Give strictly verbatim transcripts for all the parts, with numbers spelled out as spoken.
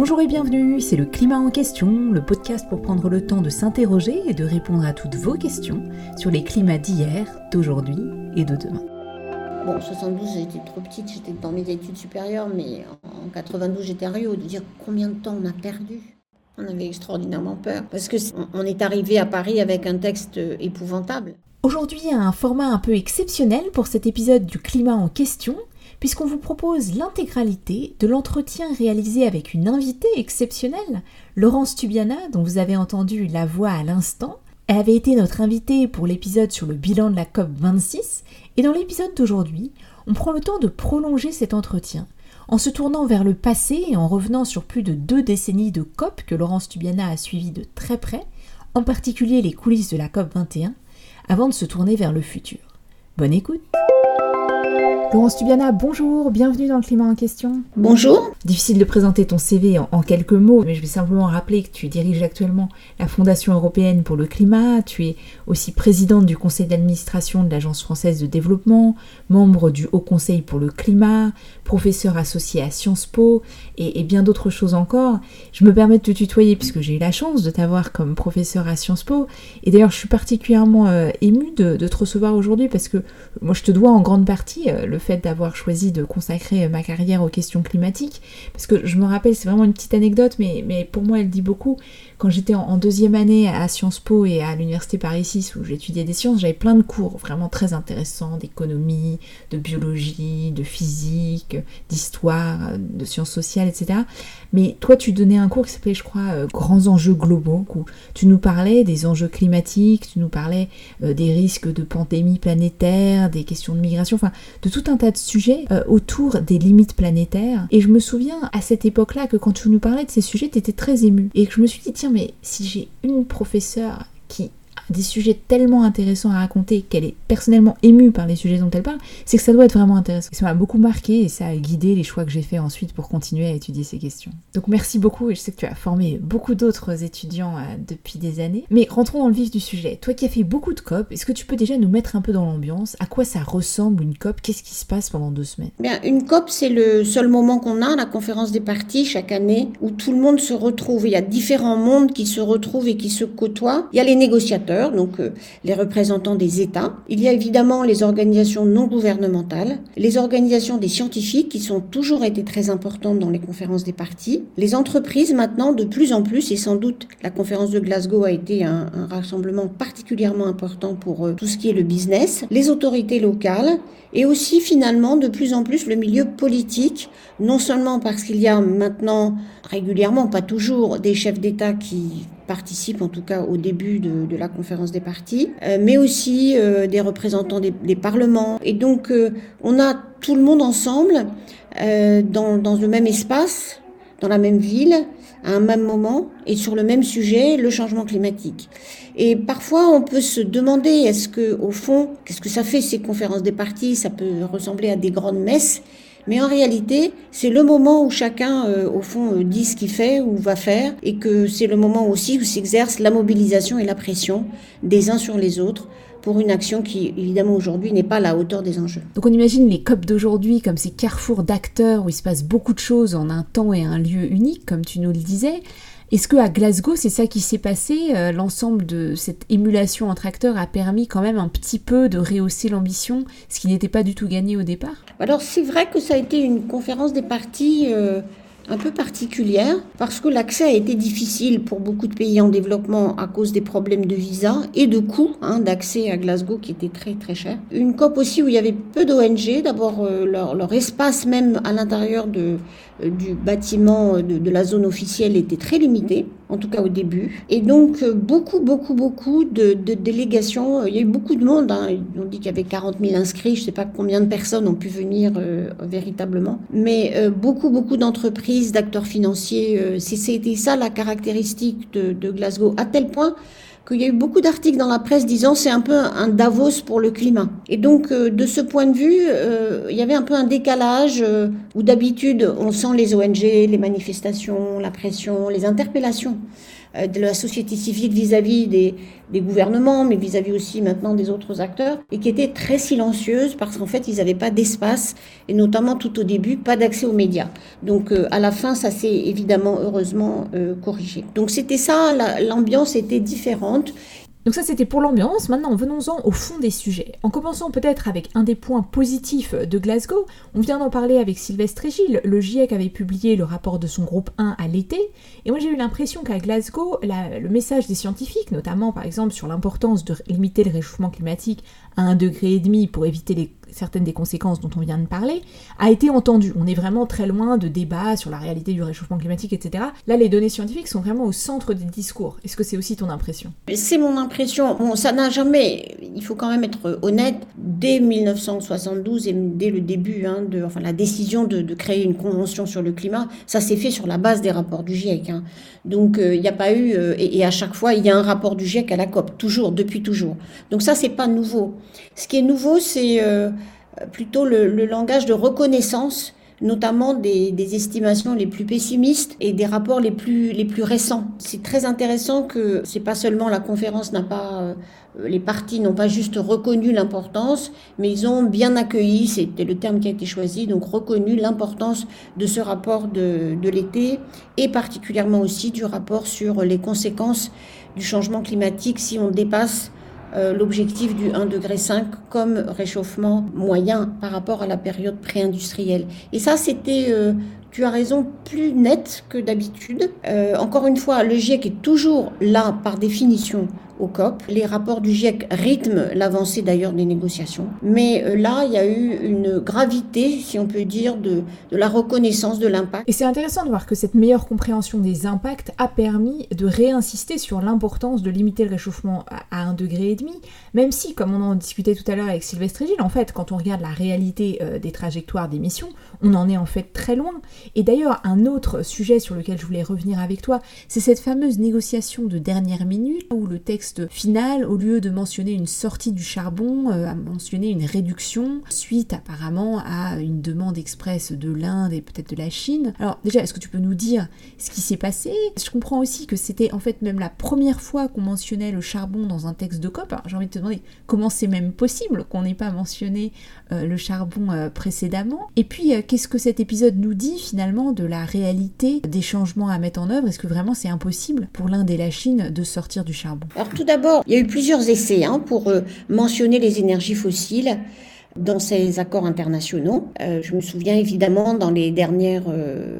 Bonjour et bienvenue, c'est le Climat en question, le podcast pour prendre le temps de s'interroger et de répondre à toutes vos questions sur les climats d'hier, d'aujourd'hui et de demain. Bon, en soixante-douze, j'étais trop petite, j'étais dans mes études supérieures, mais en quatre-vingt-douze, j'étais à Rio, de dire combien de temps on a perdu. On avait extraordinairement peur, parce qu'on est arrivé à Paris avec un texte épouvantable. Aujourd'hui, un format un peu exceptionnel pour cet épisode du Climat en question, puisqu'on vous propose l'intégralité de l'entretien réalisé avec une invitée exceptionnelle, Laurence Tubiana, dont vous avez entendu la voix à l'instant. Elle avait été notre invitée pour l'épisode sur le bilan de la COP vingt-six, et dans l'épisode d'aujourd'hui, on prend le temps de prolonger cet entretien, en se tournant vers le passé et en revenant sur plus de deux décennies de COP que Laurence Tubiana a suivies de très près, en particulier les coulisses de la COP vingt et un, avant de se tourner vers le futur. Bonne écoute! Laurence Tubiana, bonjour, bienvenue dans le Climat en question. Bonjour. Difficile de présenter ton C V en, en quelques mots, mais je vais simplement rappeler que tu diriges actuellement la Fondation européenne pour le climat, tu es aussi présidente du conseil d'administration de l'Agence française de développement, membre du Haut Conseil pour le climat, professeur associé à Sciences Po et, et bien d'autres choses encore. Je me permets de te tutoyer puisque j'ai eu la chance de t'avoir comme professeur à Sciences Po, et d'ailleurs je suis particulièrement euh, émue de, de te recevoir aujourd'hui parce que moi je te dois en grande partie euh, le Le fait d'avoir choisi de consacrer ma carrière aux questions climatiques, parce que je me rappelle, c'est vraiment une petite anecdote, mais, mais pour moi elle dit beaucoup. Quand j'étais en, en deuxième année à Sciences Po et à l'université Paris six où j'étudiais des sciences, j'avais plein de cours vraiment très intéressants d'économie, de biologie, de physique, d'histoire, de sciences sociales, et cetera. Mais toi tu donnais un cours qui s'appelait, je crois, euh, Grands enjeux globaux, où tu nous parlais des enjeux climatiques, tu nous parlais euh, des risques de pandémie planétaire, des questions de migration, enfin de tout un tas de sujets euh, autour des limites planétaires. Et je me souviens à cette époque-là que quand tu nous parlais de ces sujets, t'étais très émue. Et que je me suis dit, tiens, mais si j'ai une professeure qui a des sujets tellement intéressants à raconter, qu'elle est personnellement émue par les sujets dont elle parle, c'est que ça doit être vraiment intéressant. Et ça m'a beaucoup marquée et ça a guidé les choix que j'ai faits ensuite pour continuer à étudier ces questions. Donc merci beaucoup, et je sais que tu as formé beaucoup d'autres étudiants euh, depuis des années. Mais rentrons dans le vif du sujet. Toi qui as fait beaucoup de COP, est-ce que tu peux déjà nous mettre un peu dans l'ambiance? À quoi ça ressemble une COP? Qu'est-ce qui se passe pendant deux semaines? Bien, une COP, c'est le seul moment qu'on a, la conférence des parties chaque année, où tout le monde se retrouve. Il y a différents mondes qui se retrouvent et qui se côtoient. Il y a les négociateurs, donc euh, les représentants des États. Il y a évidemment les organisations non gouvernementales, les organisations des scientifiques qui sont toujours été très importantes dans les conférences des parties, les entreprises maintenant de plus en plus, et sans doute la conférence de Glasgow a été un, un rassemblement particulièrement important pour euh, tout ce qui est le business, les autorités locales et aussi finalement de plus en plus le milieu politique, non seulement parce qu'il y a maintenant régulièrement, pas toujours, des chefs d'État qui participent en tout cas au début de, de la conférence des parties, euh, mais aussi euh, des représentants des, des parlements. Et donc euh, on a tout le monde ensemble, euh, dans, dans le même espace, dans la même ville, à un même moment et sur le même sujet, le changement climatique. Et parfois, on peut se demander, est-ce que, au fond, qu'est-ce que ça fait ces conférences des parties? Ça peut ressembler à des grandes messes, mais en réalité, c'est le moment où chacun, euh, au fond, euh, dit ce qu'il fait ou va faire, et que c'est le moment aussi où s'exerce la mobilisation et la pression des uns sur les autres, pour une action qui, évidemment, aujourd'hui n'est pas à la hauteur des enjeux. Donc on imagine les COP d'aujourd'hui comme ces carrefours d'acteurs où il se passe beaucoup de choses en un temps et un lieu unique, comme tu nous le disais. Est-ce qu'à Glasgow, c'est ça qui s'est passé? euh, L'ensemble de cette émulation entre acteurs a permis quand même un petit peu de rehausser l'ambition, ce qui n'était pas du tout gagné au départ? Alors c'est vrai que ça a été une conférence des parties euh, un peu particulière, parce que l'accès a été difficile pour beaucoup de pays en développement à cause des problèmes de visa et de coûts hein, d'accès à Glasgow qui étaient très très chers. Une COP aussi où il y avait peu d'O N G, d'abord euh, leur, leur espace même à l'intérieur de... du bâtiment de, de la zone officielle était très limité, en tout cas au début. Et donc beaucoup, beaucoup, beaucoup de, de délégations, il y a eu beaucoup de monde, hein. On dit qu'il y avait quarante mille inscrits, je ne sais pas combien de personnes ont pu venir euh, véritablement, mais euh, beaucoup, beaucoup d'entreprises, d'acteurs financiers, euh, c'était ça la caractéristique de, de Glasgow, à tel point qu'il y a eu beaucoup d'articles dans la presse disant c'est un peu un Davos pour le climat. Et donc, euh, de ce point de vue, euh, il y avait un peu un décalage euh, où d'habitude, on sent les O N G, les manifestations, la pression, les interpellations. de la société civile vis-à-vis des, des gouvernements, mais vis-à-vis aussi maintenant des autres acteurs, et qui était très silencieuse parce qu'en fait, ils n'avaient pas d'espace, et notamment tout au début, pas d'accès aux médias. Donc, euh, à la fin, ça s'est évidemment, heureusement, euh, corrigé. Donc, c'était ça, la, l'ambiance était différente. Donc ça, c'était pour l'ambiance. Maintenant, venons-en au fond des sujets. En commençant peut-être avec un des points positifs de Glasgow, on vient d'en parler avec Sylvestre Gilles. Le GIEC avait publié le rapport de son groupe un à l'été. Et moi, j'ai eu l'impression qu'à Glasgow, la, le message des scientifiques, notamment par exemple sur l'importance de limiter le réchauffement climatique à un degré et demi pour éviter les, certaines des conséquences dont on vient de parler, a été entendu. On est vraiment très loin de débats sur la réalité du réchauffement climatique, et cetera. Là, les données scientifiques sont vraiment au centre des discours. Est-ce que c'est aussi ton impression ? C'est mon impression. Bon, ça n'a jamais, il faut quand même être honnête, dès dix-neuf cent soixante-douze et dès le début, hein, de, enfin, la décision de, de créer une convention sur le climat, ça s'est fait sur la base des rapports du GIEC. Hein. Donc, il euh, n'y a pas eu, euh, et, et à chaque fois, il y a un rapport du GIEC à la COP, toujours, depuis toujours. Donc ça, c'est pas nouveau. Ce qui est nouveau, c'est euh, plutôt le, le langage de reconnaissance, notamment des, des estimations les plus pessimistes et des rapports les plus, les plus récents. C'est très intéressant que c'est pas seulement la conférence n'a pas, euh, les parties n'ont pas juste reconnu l'importance, mais ils ont bien accueilli, c'était le terme qui a été choisi, donc reconnu l'importance de ce rapport de, de l'été et particulièrement aussi du rapport sur les conséquences du changement climatique si on dépasse Euh, l'objectif du un virgule cinq degré comme réchauffement moyen par rapport à la période pré-industrielle. Et ça, c'était, euh, tu as raison, plus net que d'habitude. Euh, encore une fois, le GIEC est toujours là par définition au COP. Les rapports du GIEC rythment l'avancée d'ailleurs des négociations. Mais euh, là, il y a eu une gravité, si on peut dire, de, de la reconnaissance de l'impact. Et c'est intéressant de voir que cette meilleure compréhension des impacts a permis de réinsister sur l'importance de limiter le réchauffement à, à un degré et demi, même si, comme on en discutait tout à l'heure avec Sylvestre Gilles, en fait, quand on regarde la réalité euh, des trajectoires d'émissions, on en est en fait très loin. Et d'ailleurs, un autre sujet sur lequel je voulais revenir avec toi, c'est cette fameuse négociation de dernière minute où le texte final, au lieu de mentionner une sortie du charbon, euh, a mentionné une réduction suite apparemment à une demande express de l'Inde et peut-être de la Chine. Alors déjà, est-ce que tu peux nous dire ce qui s'est passé ? Je comprends aussi que c'était en fait même la première fois qu'on mentionnait le charbon dans un texte de COP. Alors, j'ai envie de te demander comment c'est même possible qu'on n'ait pas mentionné euh, le charbon euh, précédemment. Et puis, euh, qu'est-ce que cet épisode nous dit finalement de la réalité des changements à mettre en œuvre ? Est-ce que vraiment c'est impossible pour l'Inde et la Chine de sortir du charbon ? Alors, tout d'abord, il y a eu plusieurs essais hein, pour euh, mentionner les énergies fossiles dans ces accords internationaux. Euh, je me souviens évidemment dans les dernières, euh,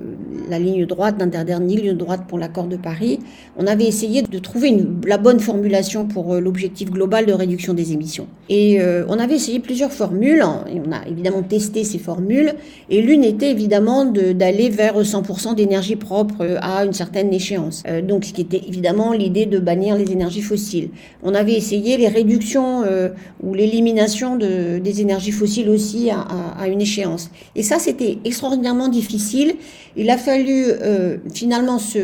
la ligne droite, l'interdénière ligne droite pour l'accord de Paris, on avait essayé de trouver une, la bonne formulation pour euh, l'objectif global de réduction des émissions. Et euh, on avait essayé plusieurs formules, hein, et on a évidemment testé ces formules, et l'une était évidemment de, d'aller vers cent pour cent d'énergie propre à une certaine échéance. Euh, donc ce qui était évidemment l'idée de bannir les énergies fossiles. On avait essayé les réductions euh, ou l'élimination de, des énergies fossiles aussi à, à, à une échéance. Et ça, c'était extraordinairement difficile. Il a fallu euh, finalement se,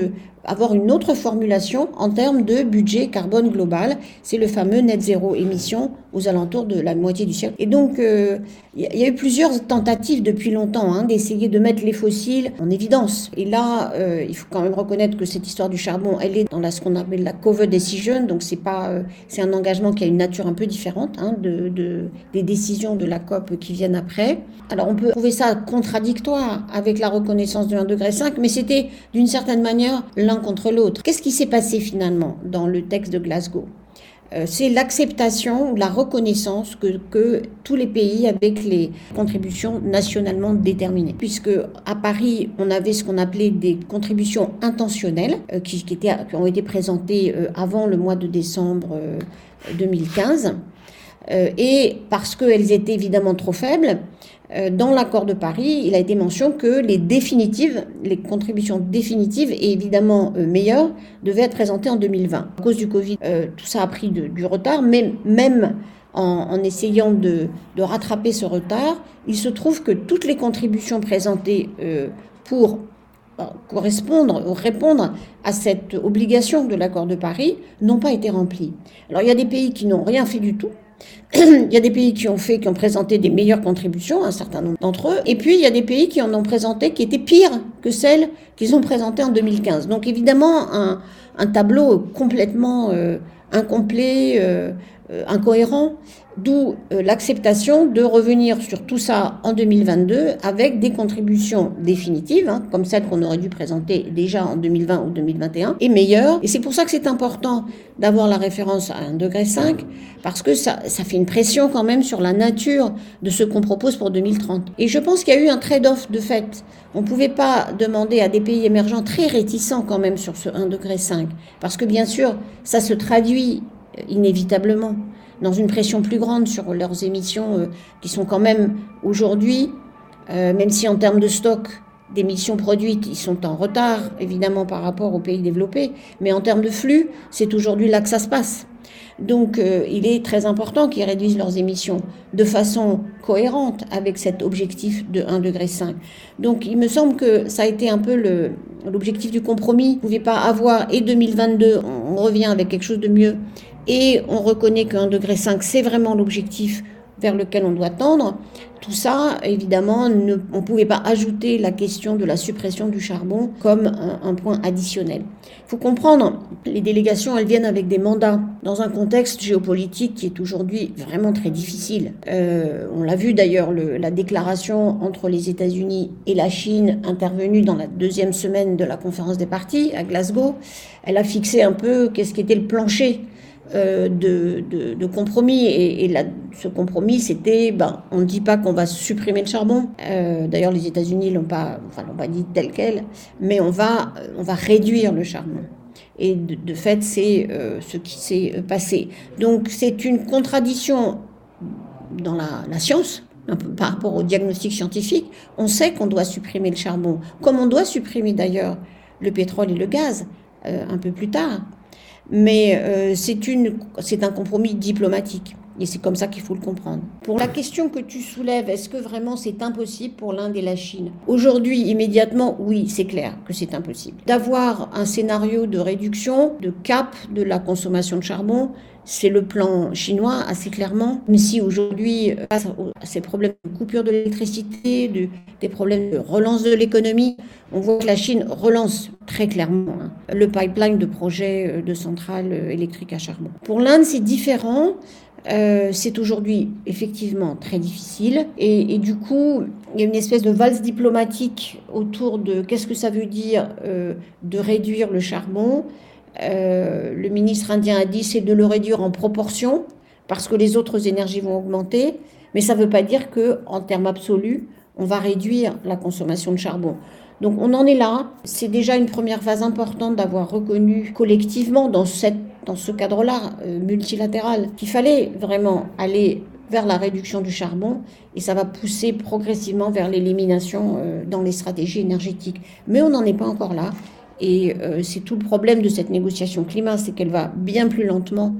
avoir une autre formulation en termes de budget carbone global. C'est le fameux net zéro émission aux alentours de la moitié du siècle. Et donc, il euh, y, y a eu plusieurs tentatives depuis longtemps hein, d'essayer de mettre les fossiles en évidence. Et là, euh, il faut quand même reconnaître que cette histoire du charbon, elle est dans la, ce qu'on appelle la cover decision. Donc, c'est, pas, euh, c'est un engagement qui a une nature un peu différente hein, de, de, des décisions de la COP qui viennent après. Alors, on peut trouver ça contradictoire avec la reconnaissance de un virgule cinq degré, mais c'était d'une certaine manière l'un contre l'autre. Qu'est-ce qui s'est passé finalement dans le texte de Glasgow ? C'est l'acceptation, la reconnaissance que, que tous les pays avec les contributions nationalement déterminées. Puisque à Paris, on avait ce qu'on appelait des contributions intentionnelles euh, qui, qui, étaient, qui ont été présentées euh, avant le mois de décembre euh, deux mille quinze. Euh, et parce qu'elles étaient évidemment trop faibles, euh, dans l'accord de Paris, il a été mention que les définitives, les contributions définitives et évidemment euh, meilleures, devaient être présentées en deux mille vingt. À cause du Covid, euh, tout ça a pris de, du retard, mais même en, en essayant de, de rattraper ce retard, il se trouve que toutes les contributions présentées euh, pour correspondre ou répondre à cette obligation de l'accord de Paris n'ont pas été remplies. Alors il y a des pays qui n'ont rien fait du tout. Il y a des pays qui ont fait, qui ont présenté des meilleures contributions, un certain nombre d'entre eux. Et puis, il y a des pays qui en ont présenté, qui étaient pires que celles qu'ils ont présentées en deux mille quinze. Donc, évidemment, un, un tableau complètement euh, incomplet, euh, euh, incohérent, d'où euh, l'acceptation de revenir sur tout ça en deux mille vingt-deux avec des contributions définitives, hein, comme celles qu'on aurait dû présenter déjà en deux mille vingt ou deux mille vingt et un, et meilleures. Et c'est pour ça que c'est important d'avoir la référence à un virgule cinq degré, parce que ça, ça fait une pression quand même sur la nature de ce qu'on propose pour deux mille trente. Et je pense qu'il y a eu un trade-off de fait. On ne pouvait pas demander à des pays émergents très réticents quand même sur ce un virgule cinq degré, parce que bien sûr, ça se traduit inévitablement dans une pression plus grande sur leurs émissions euh, qui sont quand même aujourd'hui, euh, même si en termes de stock d'émissions produites, ils sont en retard évidemment par rapport aux pays développés, mais en termes de flux, c'est aujourd'hui là que ça se passe. Donc euh, il est très important qu'ils réduisent leurs émissions de façon cohérente avec cet objectif de un virgule cinq degré. Donc il me semble que ça a été un peu le, l'objectif du compromis. Vous ne pouvez pas avoir et deux mille vingt-deux, on, on revient avec quelque chose de mieux, et on reconnaît que un virgule cinq degré, c'est vraiment l'objectif vers lequel on doit tendre. Tout ça, évidemment, ne, on ne pouvait pas ajouter la question de la suppression du charbon comme un, un point additionnel. Il faut comprendre, les délégations, elles viennent avec des mandats dans un contexte géopolitique qui est aujourd'hui vraiment très difficile. Euh, on l'a vu d'ailleurs, le, la déclaration entre les États-Unis et la Chine intervenue dans la deuxième semaine de la conférence des parties à Glasgow, elle a fixé un peu qu'est-ce qu'était le plancher Euh, de, de, de compromis, et, et là, ce compromis c'était ben, on ne dit pas qu'on va supprimer le charbon, euh, d'ailleurs les États-Unis l'ont pas, enfin, l'ont pas dit tel quel, mais on va, on va réduire le charbon, et de, de fait c'est euh, ce qui s'est passé. Donc c'est une contradiction dans la, la science, un peu, par rapport au diagnostic scientifique. On sait qu'on doit supprimer le charbon, comme on doit supprimer d'ailleurs le pétrole et le gaz euh, un peu plus tard. Mais euh, c'est, une, c'est un compromis diplomatique, et c'est comme ça qu'il faut le comprendre. Pour la question que tu soulèves, est-ce que vraiment c'est impossible pour l'Inde et la Chine ? Aujourd'hui, immédiatement, oui, c'est clair que c'est impossible. D'avoir un scénario de réduction, de cap de la consommation de charbon, c'est le plan chinois, assez clairement. Même si aujourd'hui, face à ces problèmes de coupure de l'électricité, de, des problèmes de relance de l'économie, on voit que la Chine relance très clairement hein, le pipeline de projets de centrales électriques à charbon. Pour l'Inde, c'est différent. Euh, c'est aujourd'hui effectivement très difficile. Et, et du coup, il y a une espèce de valse diplomatique autour de qu'est-ce que ça veut dire euh, de réduire le charbon. Euh, le ministre indien a dit c'est de le réduire en proportion parce que les autres énergies vont augmenter, mais ça ne veut pas dire que en termes absolus on va réduire la consommation de charbon. Donc on en est là, c'est déjà une première phase importante d'avoir reconnu collectivement dans, cette, dans ce cadre-là euh, multilatéral qu'il fallait vraiment aller vers la réduction du charbon, et ça va pousser progressivement vers l'élimination euh, dans les stratégies énergétiques. Mais on n'en est pas encore là. Et euh, c'est tout le problème de cette négociation climat, c'est qu'elle va bien plus lentement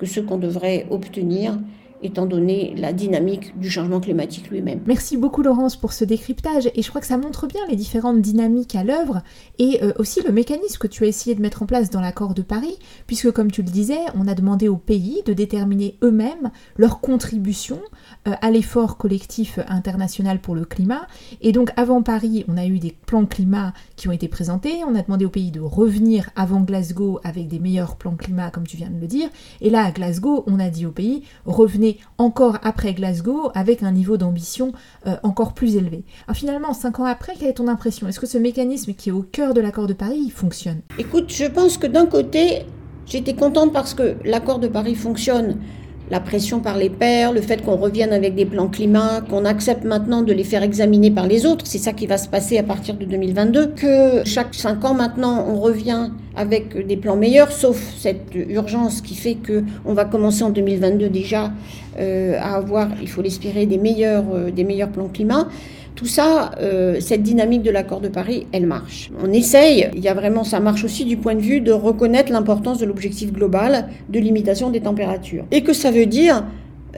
que ce qu'on devrait obtenir, étant donné la dynamique du changement climatique lui-même. Merci beaucoup Laurence pour ce décryptage, et je crois que ça montre bien les différentes dynamiques à l'œuvre, et euh, aussi le mécanisme que tu as essayé de mettre en place dans l'accord de Paris, puisque comme tu le disais, on a demandé aux pays de déterminer eux-mêmes leur contribution euh, à l'effort collectif international pour le climat, et donc avant Paris, on a eu des plans climat qui ont été présentés, on a demandé aux pays de revenir avant Glasgow avec des meilleurs plans climat, comme tu viens de le dire, et là à Glasgow, on a dit aux pays, revenez encore après Glasgow avec un niveau d'ambition euh, encore plus élevé. Alors finalement, cinq ans après, quelle est ton impression ? Est-ce que ce mécanisme qui est au cœur de l'accord de Paris, il fonctionne ? Écoute, je pense que d'un côté, j'étais contente parce que l'accord de Paris fonctionne. La pression par les pairs, le fait qu'on revienne avec des plans climat, qu'on accepte maintenant de les faire examiner par les autres, c'est ça qui va se passer à partir de deux mille vingt-deux, que chaque cinq ans maintenant, on revient avec des plans meilleurs, sauf cette urgence qui fait qu'on va commencer en deux mille vingt-deux déjà euh, à avoir, il faut l'espérer, des meilleurs, euh, des meilleurs plans climat. Tout ça, euh, cette dynamique de l'accord de Paris, elle marche. On essaye, il y a vraiment, ça marche aussi du point de vue de reconnaître l'importance de l'objectif global de limitation des températures. Et que ça veut dire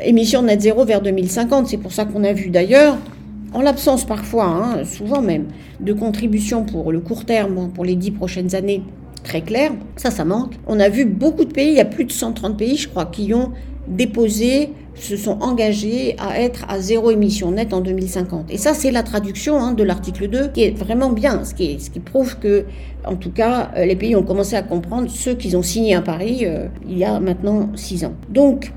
émission net zéro vers deux mille cinquante. C'est pour ça qu'on a vu d'ailleurs, en l'absence parfois, hein, souvent même, de contributions pour le court terme, pour les dix prochaines années, très claires. Ça, ça manque. On a vu beaucoup de pays, il y a plus de cent trente pays, je crois, qui ont déposé, se sont engagés à être à zéro émission nette en deux mille cinquante. Et ça, c'est la traduction hein, de l'article deux, qui est vraiment bien, ce qui, est, ce qui prouve que, en tout cas, les pays ont commencé à comprendre ceux qu'ils ont signés à Paris euh, il y a maintenant six ans. Donc,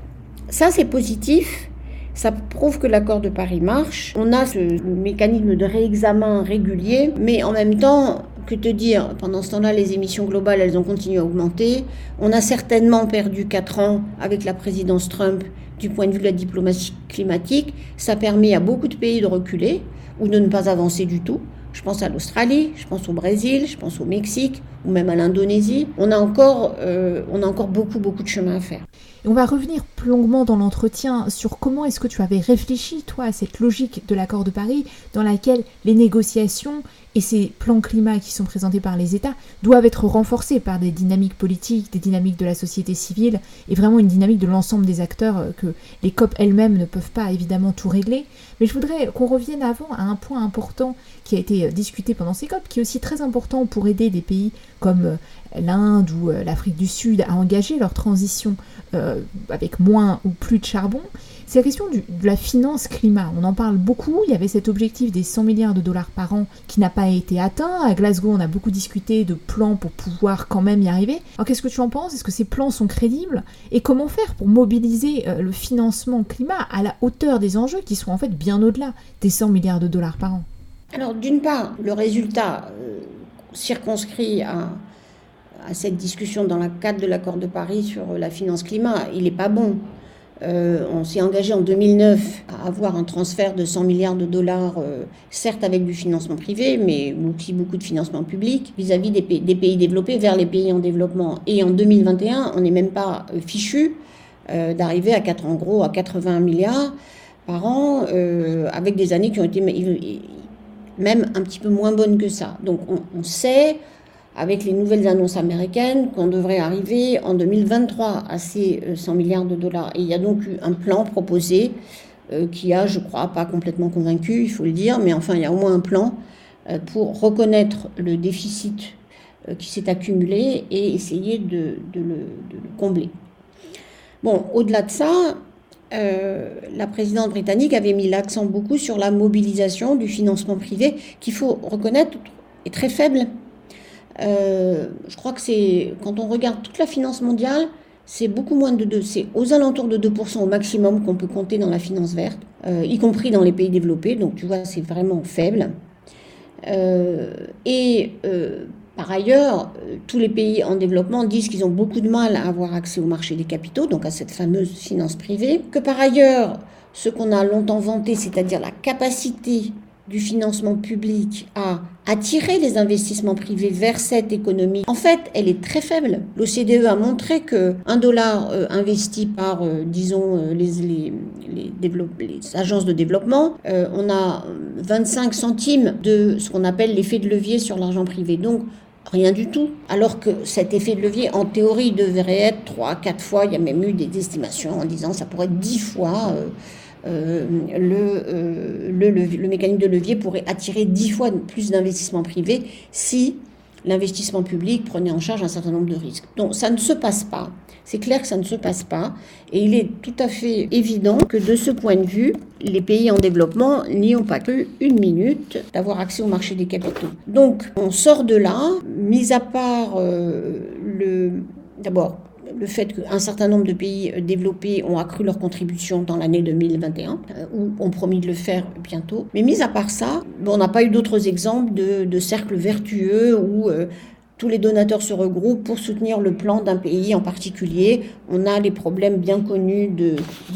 ça, c'est positif. Ça prouve que l'accord de Paris marche. On a ce mécanisme de réexamen régulier, mais en même temps, que te dire, pendant ce temps-là, les émissions globales, elles ont continué à augmenter. On a certainement perdu quatre ans avec la présidence Trump du point de vue de la diplomatie climatique. Ça a permis à beaucoup de pays de reculer ou de ne pas avancer du tout. Je pense à l'Australie, je pense au Brésil, je pense au Mexique ou même à l'Indonésie. On a encore, euh, on a encore beaucoup, beaucoup de chemin à faire. On va revenir plus longuement dans l'entretien sur comment est-ce que tu avais réfléchi, toi, à cette logique de l'accord de Paris dans laquelle les négociations et ces plans climat qui sont présentés par les États doivent être renforcés par des dynamiques politiques, des dynamiques de la société civile et vraiment une dynamique de l'ensemble des acteurs que les C O P elles-mêmes ne peuvent pas évidemment tout régler. Mais je voudrais qu'on revienne avant à un point important qui a été discuté pendant ces C O P, qui est aussi très important pour aider des pays comme l'Inde ou l'Afrique du Sud à engager leur transition euh, avec moins ou plus de charbon, c'est la question du, de la finance climat. On en parle beaucoup, il y avait cet objectif des cent milliards de dollars par an qui n'a pas été atteint. À Glasgow, on a beaucoup discuté de plans pour pouvoir quand même y arriver. Alors qu'est-ce que tu en penses? Est-ce que ces plans sont crédibles? Et comment faire pour mobiliser le financement climat à la hauteur des enjeux qui sont en fait bien au-delà des cent milliards de dollars par an? Alors d'une part, le résultat euh, circonscrit à... à cette discussion dans le cadre de l'accord de Paris sur la finance climat, il n'est pas bon. Euh, on s'est engagé en deux mille neuf à avoir un transfert de cent milliards de dollars, euh, certes avec du financement privé, mais aussi beaucoup de financement public, vis-à-vis des pays, des pays développés vers les pays en développement. Et en deux mille vingt et un, on n'est même pas fichu euh, d'arriver à quatre, en gros à quatre-vingts milliards par an, euh, avec des années qui ont été même un petit peu moins bonnes que ça. Donc on, on sait... avec les nouvelles annonces américaines, qu'on devrait arriver en deux mille vingt-trois à ces cent milliards de dollars. Et il y a donc eu un plan proposé euh, qui a, je crois, pas complètement convaincu, il faut le dire, mais enfin, il y a au moins un plan euh, pour reconnaître le déficit euh, qui s'est accumulé et essayer de, de, le, de le combler. Bon, au-delà de ça, euh, la présidente britannique avait mis l'accent beaucoup sur la mobilisation du financement privé, qu'il faut reconnaître est très faible. Euh, je crois que c'est, quand on regarde toute la finance mondiale, c'est beaucoup moins de deux. C'est aux alentours de deux pour cent au maximum qu'on peut compter dans la finance verte, euh, y compris dans les pays développés. Donc, tu vois, c'est vraiment faible. Euh, et euh, par ailleurs, tous les pays en développement disent qu'ils ont beaucoup de mal à avoir accès au marché des capitaux, donc à cette fameuse finance privée. Que par ailleurs, ce qu'on a longtemps vanté, c'est-à-dire la capacité du financement public à attirer les investissements privés vers cette économie, en fait, elle est très faible. L'O C D E a montré que un dollar euh, investi par, euh, disons, euh, les, les, les, développe- les agences de développement, euh, on a vingt-cinq centimes de ce qu'on appelle l'effet de levier sur l'argent privé. Donc, rien du tout. Alors que cet effet de levier, en théorie, devrait être trois à quatre fois. Il y a même eu des estimations en disant que ça pourrait être dix fois... Euh, Euh, le, euh, le, le, le mécanisme de levier pourrait attirer dix fois plus d'investissements privés si l'investissement public prenait en charge un certain nombre de risques. Donc ça ne se passe pas. C'est clair que ça ne se passe pas. Et il est tout à fait évident que de ce point de vue, les pays en développement n'y ont pas cru une minute d'avoir accès au marché des capitaux. Donc on sort de là, mis à part euh, le... D'abord... le fait qu'un certain nombre de pays développés ont accru leur contribution dans l'année deux mille vingt et un, euh, ou ont promis de le faire bientôt. Mais mis à part ça, on n'a pas eu d'autres exemples de, de cercles vertueux où euh, tous les donateurs se regroupent pour soutenir le plan d'un pays en particulier. On a les problèmes bien connus de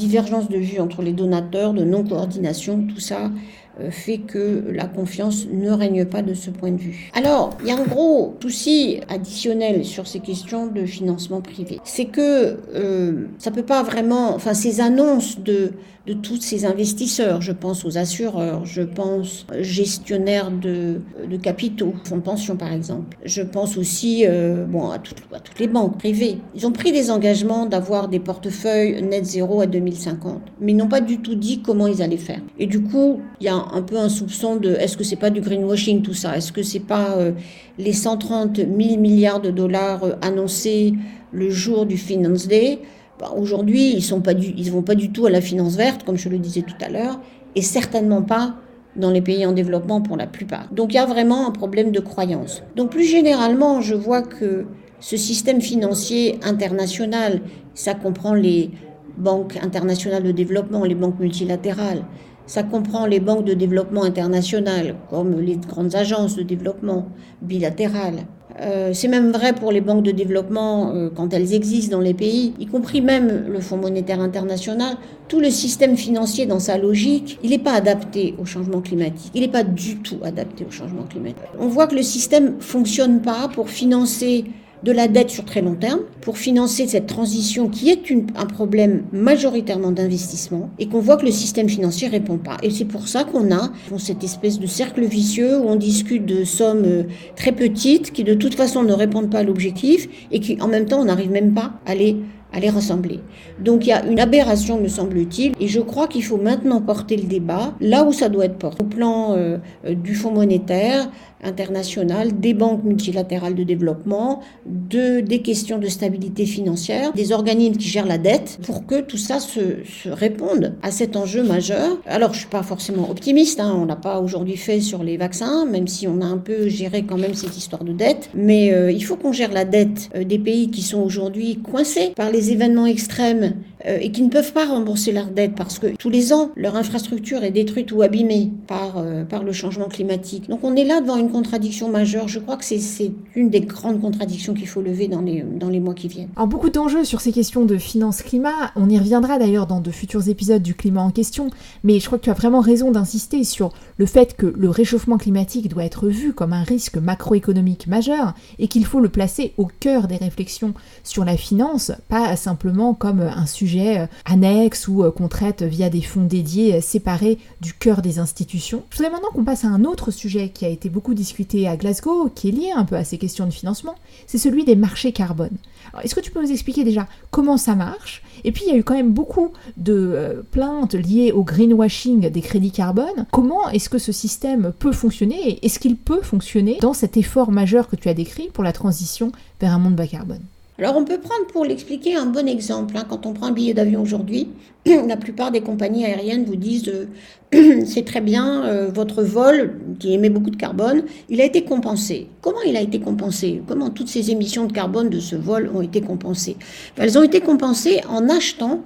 divergence de vue entre les donateurs, de non-coordination, tout ça euh, fait que la confiance ne règne pas de ce point de vue. Alors, il y a un gros souci additionnel sur ces questions de financement privé. C'est que euh, ça peut pas vraiment... Enfin, ces annonces de, de tous ces investisseurs, je pense aux assureurs, je pense gestionnaires de, de capitaux, fonds de pension par exemple, je pense aussi euh, bon, à, tout, à toutes les banques privées. Ils ont pris des engagements d'avoir des portefeuilles net zéro à deux mille cinquante, mais ils n'ont pas du tout dit comment ils allaient faire. Et du coup, il y a un peu un soupçon de est-ce que c'est pas du greenwashing tout ça? Est-ce que c'est pas euh, les cent trente mille milliards de dollars euh, annoncés le jour du Finance Day bah, aujourd'hui, ils sont pas du, ils vont pas du tout à la finance verte, comme je le disais tout à l'heure, et certainement pas dans les pays en développement pour la plupart. Donc il y a vraiment un problème de croyance. Donc plus généralement, je vois que ce système financier international, ça comprend les banques internationales de développement, les banques multilatérales, ça comprend les banques de développement internationales, comme les grandes agences de développement bilatérales. Euh, c'est même vrai pour les banques de développement euh, quand elles existent dans les pays, y compris même le Fonds monétaire international. Tout le système financier dans sa logique, il n'est pas adapté au changement climatique. Il n'est pas du tout adapté au changement climatique. On voit que le système ne fonctionne pas pour financer de la dette sur très long terme, pour financer cette transition qui est une, un problème majoritairement d'investissement, et qu'on voit que le système financier ne répond pas. Et c'est pour ça qu'on a cette espèce de cercle vicieux où on discute de sommes très petites qui de toute façon ne répondent pas à l'objectif et qui en même temps on n'arrive même pas à les, à les rassembler. Donc il y a une aberration me semble-t-il, et je crois qu'il faut maintenant porter le débat là où ça doit être porté, au plan euh, du Fonds monétaire international, des banques multilatérales de développement, de, des questions de stabilité financière, des organismes qui gèrent la dette, pour que tout ça se, se réponde à cet enjeu majeur. Alors, je ne suis pas forcément optimiste, hein, on n'a pas aujourd'hui fait sur les vaccins, même si on a un peu géré quand même cette histoire de dette, mais euh, il faut qu'on gère la dette euh, des pays qui sont aujourd'hui coincés par les événements extrêmes euh, et qui ne peuvent pas rembourser leur dette parce que tous les ans, leur infrastructure est détruite ou abîmée par, euh, par le changement climatique. Donc, on est là devant une contradiction majeure. Je crois que c'est, c'est une des grandes contradictions qu'il faut lever dans les, dans les mois qui viennent. Alors, beaucoup d'enjeux sur ces questions de finance-climat. On y reviendra d'ailleurs dans de futurs épisodes du Climat en question. Mais je crois que tu as vraiment raison d'insister sur le fait que le réchauffement climatique doit être vu comme un risque macroéconomique majeur et qu'il faut le placer au cœur des réflexions sur la finance, pas simplement comme un sujet annexe ou qu'on traite via des fonds dédiés séparés du cœur des institutions. Je voudrais maintenant qu'on passe à un autre sujet qui a été beaucoup discuté à Glasgow, qui est lié un peu à ces questions de financement, c'est celui des marchés carbone. Alors, est-ce que tu peux nous expliquer déjà comment ça marche ? Et puis il y a eu quand même beaucoup de plaintes liées au greenwashing des crédits carbone. Comment est-ce que ce système peut fonctionner et est-ce qu'il peut fonctionner dans cet effort majeur que tu as décrit pour la transition vers un monde bas carbone ? Alors on peut prendre pour l'expliquer un bon exemple. Hein. Quand on prend un billet d'avion aujourd'hui, la plupart des compagnies aériennes vous disent euh, « c'est très bien, euh, votre vol qui émet beaucoup de carbone, il a été compensé ». Comment il a été compensé ? Comment toutes ces émissions de carbone de ce vol ont été compensées ? Enfin, elles ont été compensées en achetant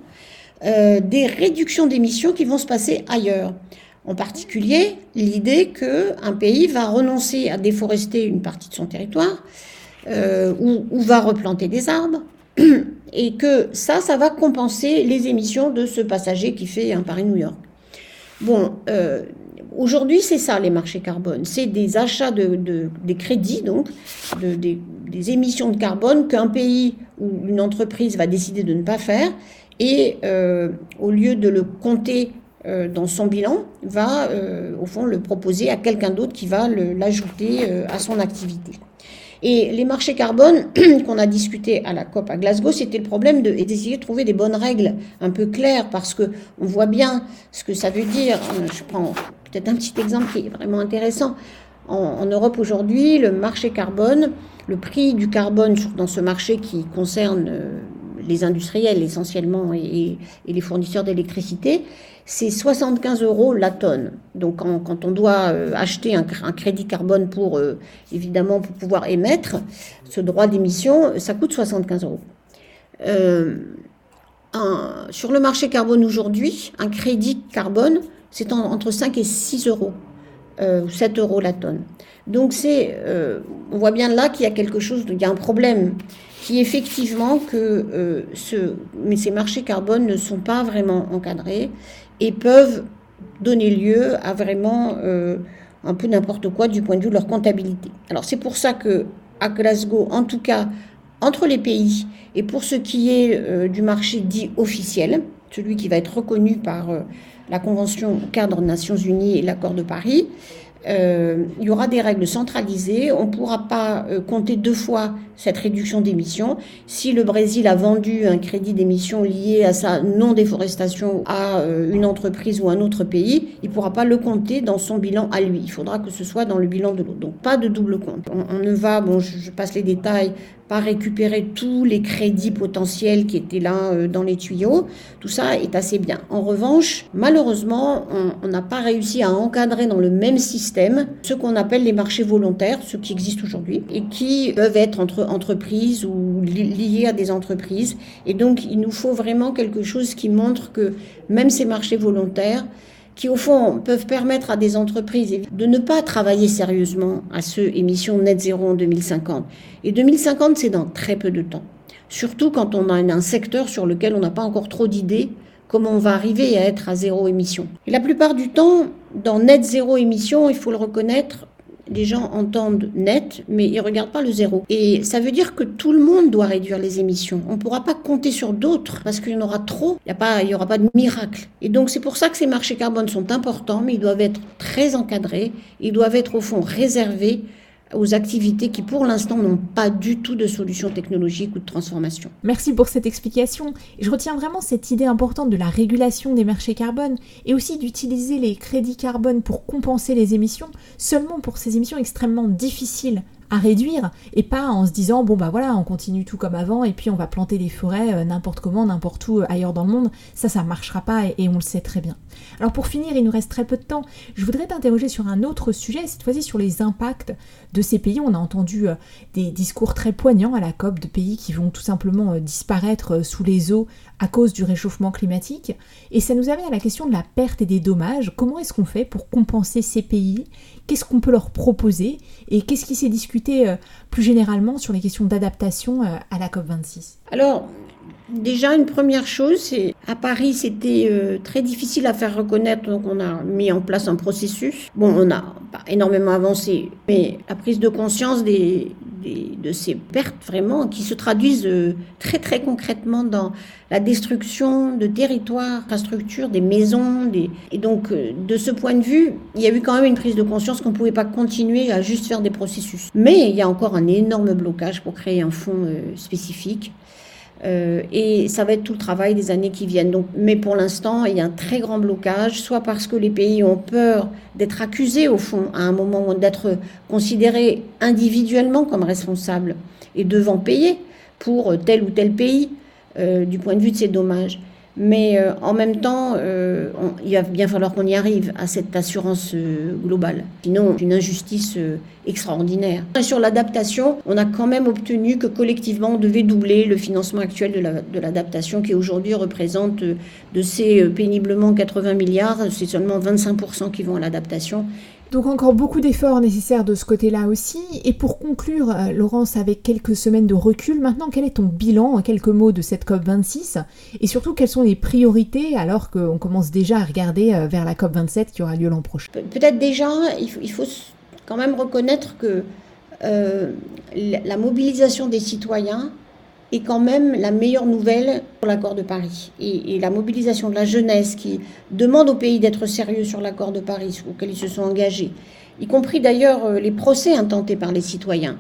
euh, des réductions d'émissions qui vont se passer ailleurs. En particulier, l'idée qu'un pays va renoncer à déforester une partie de son territoire, Euh, ou, ou va replanter des arbres, et que ça, ça va compenser les émissions de ce passager qui fait un Paris-New York. Bon, euh, aujourd'hui, c'est ça les marchés carbone, c'est des achats de, de des crédits, donc de, des, des émissions de carbone qu'un pays ou une entreprise va décider de ne pas faire, et euh, au lieu de le compter euh, dans son bilan, va euh, au fond le proposer à quelqu'un d'autre qui va le, l'ajouter euh, à son activité. Et les marchés carbone qu'on a discuté à la COP à Glasgow, c'était le problème de, d'essayer de trouver des bonnes règles un peu claires, parce que on voit bien ce que ça veut dire. Je prends peut-être un petit exemple qui est vraiment intéressant. En, en Europe aujourd'hui, le marché carbone, le prix du carbone dans ce marché qui concerne les industriels essentiellement et, et les fournisseurs d'électricité, c'est soixante-quinze euros la tonne. Donc quand, quand on doit euh, acheter un, un crédit carbone pour, euh, évidemment, pour pouvoir émettre, ce droit d'émission, ça coûte soixante-quinze euros. Euh, un, sur le marché carbone aujourd'hui, un crédit carbone, c'est en, entre cinq et six euros, euh, sept euros la tonne. Donc c'est, euh, on voit bien là qu'il y a quelque chose, il y a un problème, qui effectivement que euh, ce, mais ces marchés carbone ne sont pas vraiment encadrés et peuvent donner lieu à vraiment euh, un peu n'importe quoi du point de vue de leur comptabilité. Alors c'est pour ça que à Glasgow, en tout cas entre les pays, et pour ce qui est euh, du marché dit officiel, celui qui va être reconnu par euh, la Convention cadre des Nations Unies et l'accord de Paris, Euh, il y aura des règles centralisées. On ne pourra pas euh, compter deux fois cette réduction d'émissions. Si le Brésil a vendu un crédit d'émission lié à sa non-déforestation à euh, une entreprise ou un autre pays, il ne pourra pas le compter dans son bilan à lui. Il faudra que ce soit dans le bilan de l'autre. Donc pas de double compte. On, on ne va, bon, je, je passe les détails, pas récupérer tous les crédits potentiels qui étaient là euh, dans les tuyaux. Tout ça est assez bien. En revanche, malheureusement, on n'a pas réussi à encadrer dans le même système ce qu'on appelle les marchés volontaires, ceux qui existent aujourd'hui et qui peuvent être entre entreprises ou li- liés à des entreprises. Et donc, il nous faut vraiment quelque chose qui montre que même ces marchés volontaires, qui au fond peuvent permettre à des entreprises de ne pas travailler sérieusement à ce émission net zéro en deux mille cinquante. Et deux mille cinquante, c'est dans très peu de temps. Surtout quand on a un secteur sur lequel on n'a pas encore trop d'idées comment on va arriver à être à zéro émission. Et la plupart du temps, dans net zéro émission, il faut le reconnaître, les gens entendent net, mais ils ne regardent pas le zéro. Et ça veut dire que tout le monde doit réduire les émissions. On ne pourra pas compter sur d'autres parce qu'il y en aura trop. Il n'y aura pas de miracle. Et donc, c'est pour ça que ces marchés carbone sont importants, mais ils doivent être très encadrés. Ils doivent être, au fond, réservés aux activités qui, pour l'instant, n'ont pas du tout de solution technologique ou de transformation. Merci pour cette explication. Je retiens vraiment cette idée importante de la régulation des marchés carbone et aussi d'utiliser les crédits carbone pour compenser les émissions, seulement pour ces émissions extrêmement difficiles à réduire et pas en se disant bon bah voilà on continue tout comme avant et puis on va planter des forêts euh, n'importe comment, n'importe où euh, ailleurs dans le monde, ça ça marchera pas et, et on le sait très bien. Alors pour finir, il nous reste très peu de temps, je voudrais t'interroger sur un autre sujet, cette fois-ci sur les impacts de ces pays. On a entendu euh, des discours très poignants à la COP de pays qui vont tout simplement euh, disparaître euh, sous les eaux à cause du réchauffement climatique et ça nous amène à la question de la perte et des dommages. Comment est-ce qu'on fait pour compenser ces pays? Qu'est-ce qu'on peut leur proposer et qu'est-ce qui s'est discuté euh, plus généralement sur les questions d'adaptation euh, à la COP vingt-six? Alors, déjà, une première chose, c'est à Paris, c'était euh, très difficile à faire reconnaître, donc on a mis en place un processus. Bon, on n'a pas énormément avancé, mais la prise de conscience des, des, de ces pertes, vraiment, qui se traduisent euh, très, très concrètement dans la destruction de territoires, infrastructures, des maisons. Des... Et donc, euh, de ce point de vue, il y a eu quand même une prise de conscience qu'on ne pouvait pas continuer à juste faire des processus. Mais il y a encore un énorme blocage pour créer un fonds euh, spécifique. Euh, et ça va être tout le travail des années qui viennent. Donc, mais pour l'instant, il y a un très grand blocage, soit parce que les pays ont peur d'être accusés, au fond, à un moment, d'être considérés individuellement comme responsables et devant payer pour tel ou tel pays euh, du point de vue de ces dommages. Mais euh, en même temps, euh, on, il va bien falloir qu'on y arrive à cette assurance euh, globale. Sinon, c'est une injustice euh, extraordinaire. Et sur l'adaptation, on a quand même obtenu que collectivement, on devait doubler le financement actuel de, la, de l'adaptation qui aujourd'hui représente euh, de ces euh, péniblement quatre-vingts milliards, c'est seulement vingt-cinq pour cent qui vont à l'adaptation. Donc encore beaucoup d'efforts nécessaires de ce côté-là aussi. Et pour conclure, Laurence, avec quelques semaines de recul, maintenant, quel est ton bilan en quelques mots de cette COP vingt-six? Et surtout, quelles sont les priorités alors qu'on commence déjà à regarder vers la COP vingt-sept qui aura lieu l'an prochain? Pe- Peut-être déjà, il faut, il faut quand même reconnaître que euh, la mobilisation des citoyens est quand même la meilleure nouvelle pour l'accord de Paris. Et, et la mobilisation de la jeunesse qui demande aux pays d'être sérieux sur l'accord de Paris auquel ils se sont engagés, y compris d'ailleurs les procès intentés par les citoyens.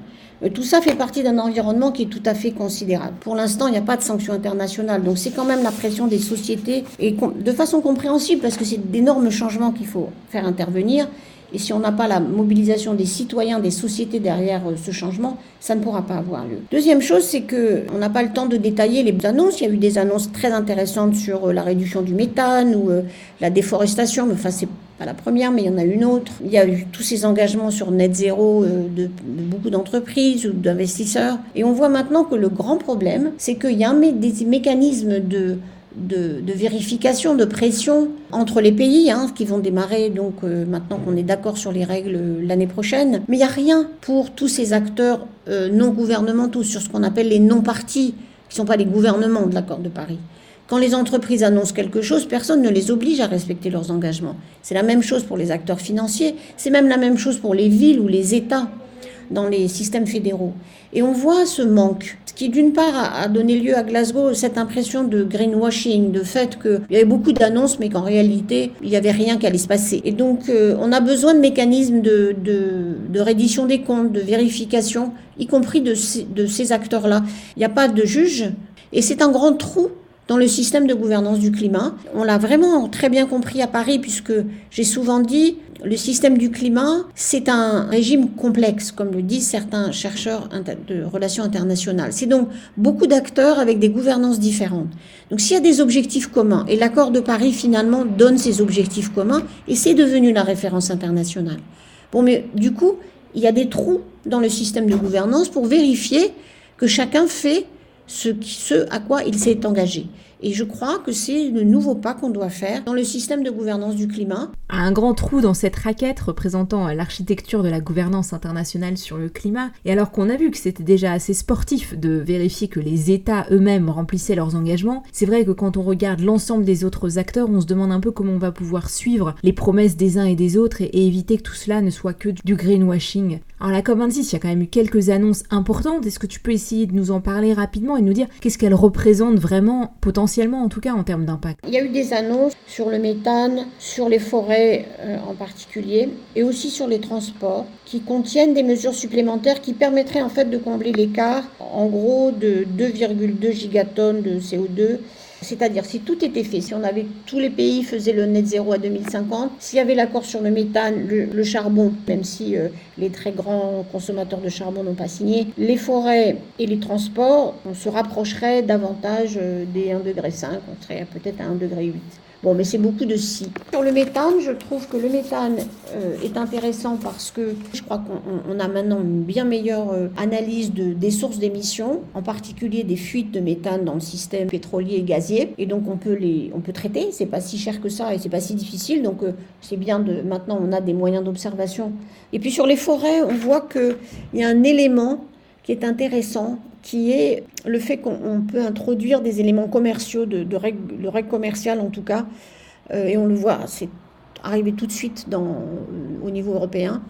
Tout ça fait partie d'un environnement qui est tout à fait considérable. Pour l'instant, il n'y a pas de sanctions internationales. Donc c'est quand même la pression des sociétés, et de façon compréhensible, parce que c'est d'énormes changements qu'il faut faire intervenir. Et si on n'a pas la mobilisation des citoyens, des sociétés derrière ce changement, ça ne pourra pas avoir lieu. Deuxième chose, c'est qu'on n'a pas le temps de détailler les annonces. Il y a eu des annonces très intéressantes sur la réduction du méthane ou la déforestation. Enfin, c'est pas la première, mais il y en a une autre. Il y a eu tous ces engagements sur net zéro de beaucoup d'entreprises ou d'investisseurs. Et on voit maintenant que le grand problème, c'est qu'il y a des mécanismes de... De, de vérification, de pression entre les pays hein, qui vont démarrer donc euh, maintenant qu'on est d'accord sur les règles euh, l'année prochaine. Mais il n'y a rien pour tous ces acteurs euh, non gouvernementaux sur ce qu'on appelle les non-partis, qui ne sont pas les gouvernements de l'accord de Paris. Quand les entreprises annoncent quelque chose, personne ne les oblige à respecter leurs engagements. C'est la même chose pour les acteurs financiers, c'est même la même chose pour les villes ou les États dans les systèmes fédéraux. Et on voit ce manque, ce qui d'une part a donné lieu à Glasgow cette impression de greenwashing, de fait qu'il y avait beaucoup d'annonces mais qu'en réalité il n'y avait rien qui allait se passer. Et donc euh, on a besoin de mécanismes de, de, de reddition des comptes, de vérification, y compris de, de ces acteurs-là. Il n'y a pas de juge et c'est un grand trou dans le système de gouvernance du climat. On l'a vraiment très bien compris à Paris, puisque j'ai souvent dit le système du climat, c'est un régime complexe, comme le disent certains chercheurs de relations internationales. C'est donc beaucoup d'acteurs avec des gouvernances différentes. Donc s'il y a des objectifs communs, et l'accord de Paris finalement donne ces objectifs communs, et c'est devenu la référence internationale. Bon, mais du coup, il y a des trous dans le système de gouvernance pour vérifier que chacun fait ce, qui, ce à quoi il s'est engagé. Et je crois que c'est le nouveau pas qu'on doit faire dans le système de gouvernance du climat. Un grand trou dans cette raquette représentant l'architecture de la gouvernance internationale sur le climat. Et alors qu'on a vu que c'était déjà assez sportif de vérifier que les États eux-mêmes remplissaient leurs engagements, c'est vrai que quand on regarde l'ensemble des autres acteurs, on se demande un peu comment on va pouvoir suivre les promesses des uns et des autres et, et éviter que tout cela ne soit que du greenwashing. Alors la COP vingt-six, il y a quand même eu quelques annonces importantes. Est-ce que tu peux essayer de nous en parler rapidement et nous dire qu'est-ce qu'elle représente vraiment potentiellement, en tout cas en termes d'impact? Il y a eu des annonces sur le méthane, sur les forêts euh, en particulier, et aussi sur les transports, qui contiennent des mesures supplémentaires qui permettraient en fait de combler l'écart, en gros, de deux virgule deux gigatonnes de C O deux. C'est-à-dire, si tout était fait, si on avait tous les pays faisaient le net zéro à deux mille cinquante, s'il y avait l'accord sur le méthane, le, le charbon, même si euh, les très grands consommateurs de charbon n'ont pas signé, les forêts et les transports, on se rapprocherait davantage euh, des un virgule cinq degré, on serait peut-être à un virgule huit degré. Bon, mais c'est beaucoup de si. Sur le méthane, je trouve que le méthane euh, est intéressant parce que je crois qu'on on a maintenant une bien meilleure euh, analyse de, des sources d'émissions, en particulier des fuites de méthane dans le système pétrolier et gazier. Et donc, on peut les on peut traiter. C'est pas si cher que ça et c'est pas si difficile. Donc, euh, c'est bien de... Maintenant, on a des moyens d'observation. Et puis, sur les forêts, on voit qu'il y a un élément qui est intéressant, qui est le fait qu'on peut introduire des éléments commerciaux, de, de, règles, de règles commerciales en tout cas, euh, et on le voit, c'est arrivé tout de suite dans, au niveau européen,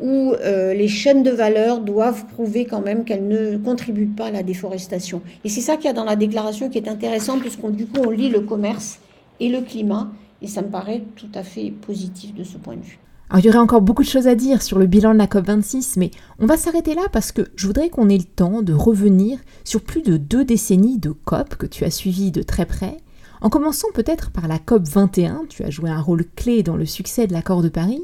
où euh, les chaînes de valeur doivent prouver quand même qu'elles ne contribuent pas à la déforestation. Et c'est ça qu'il y a dans la déclaration qui est intéressant, puisqu'on du coup on lit le commerce et le climat, et ça me paraît tout à fait positif de ce point de vue. Alors, il y aurait encore beaucoup de choses à dire sur le bilan de la COP vingt-six, mais on va s'arrêter là parce que je voudrais qu'on ait le temps de revenir sur plus de deux décennies de COP que tu as suivies de très près. En commençant peut-être par la COP vingt et un, tu as joué un rôle clé dans le succès de l'accord de Paris.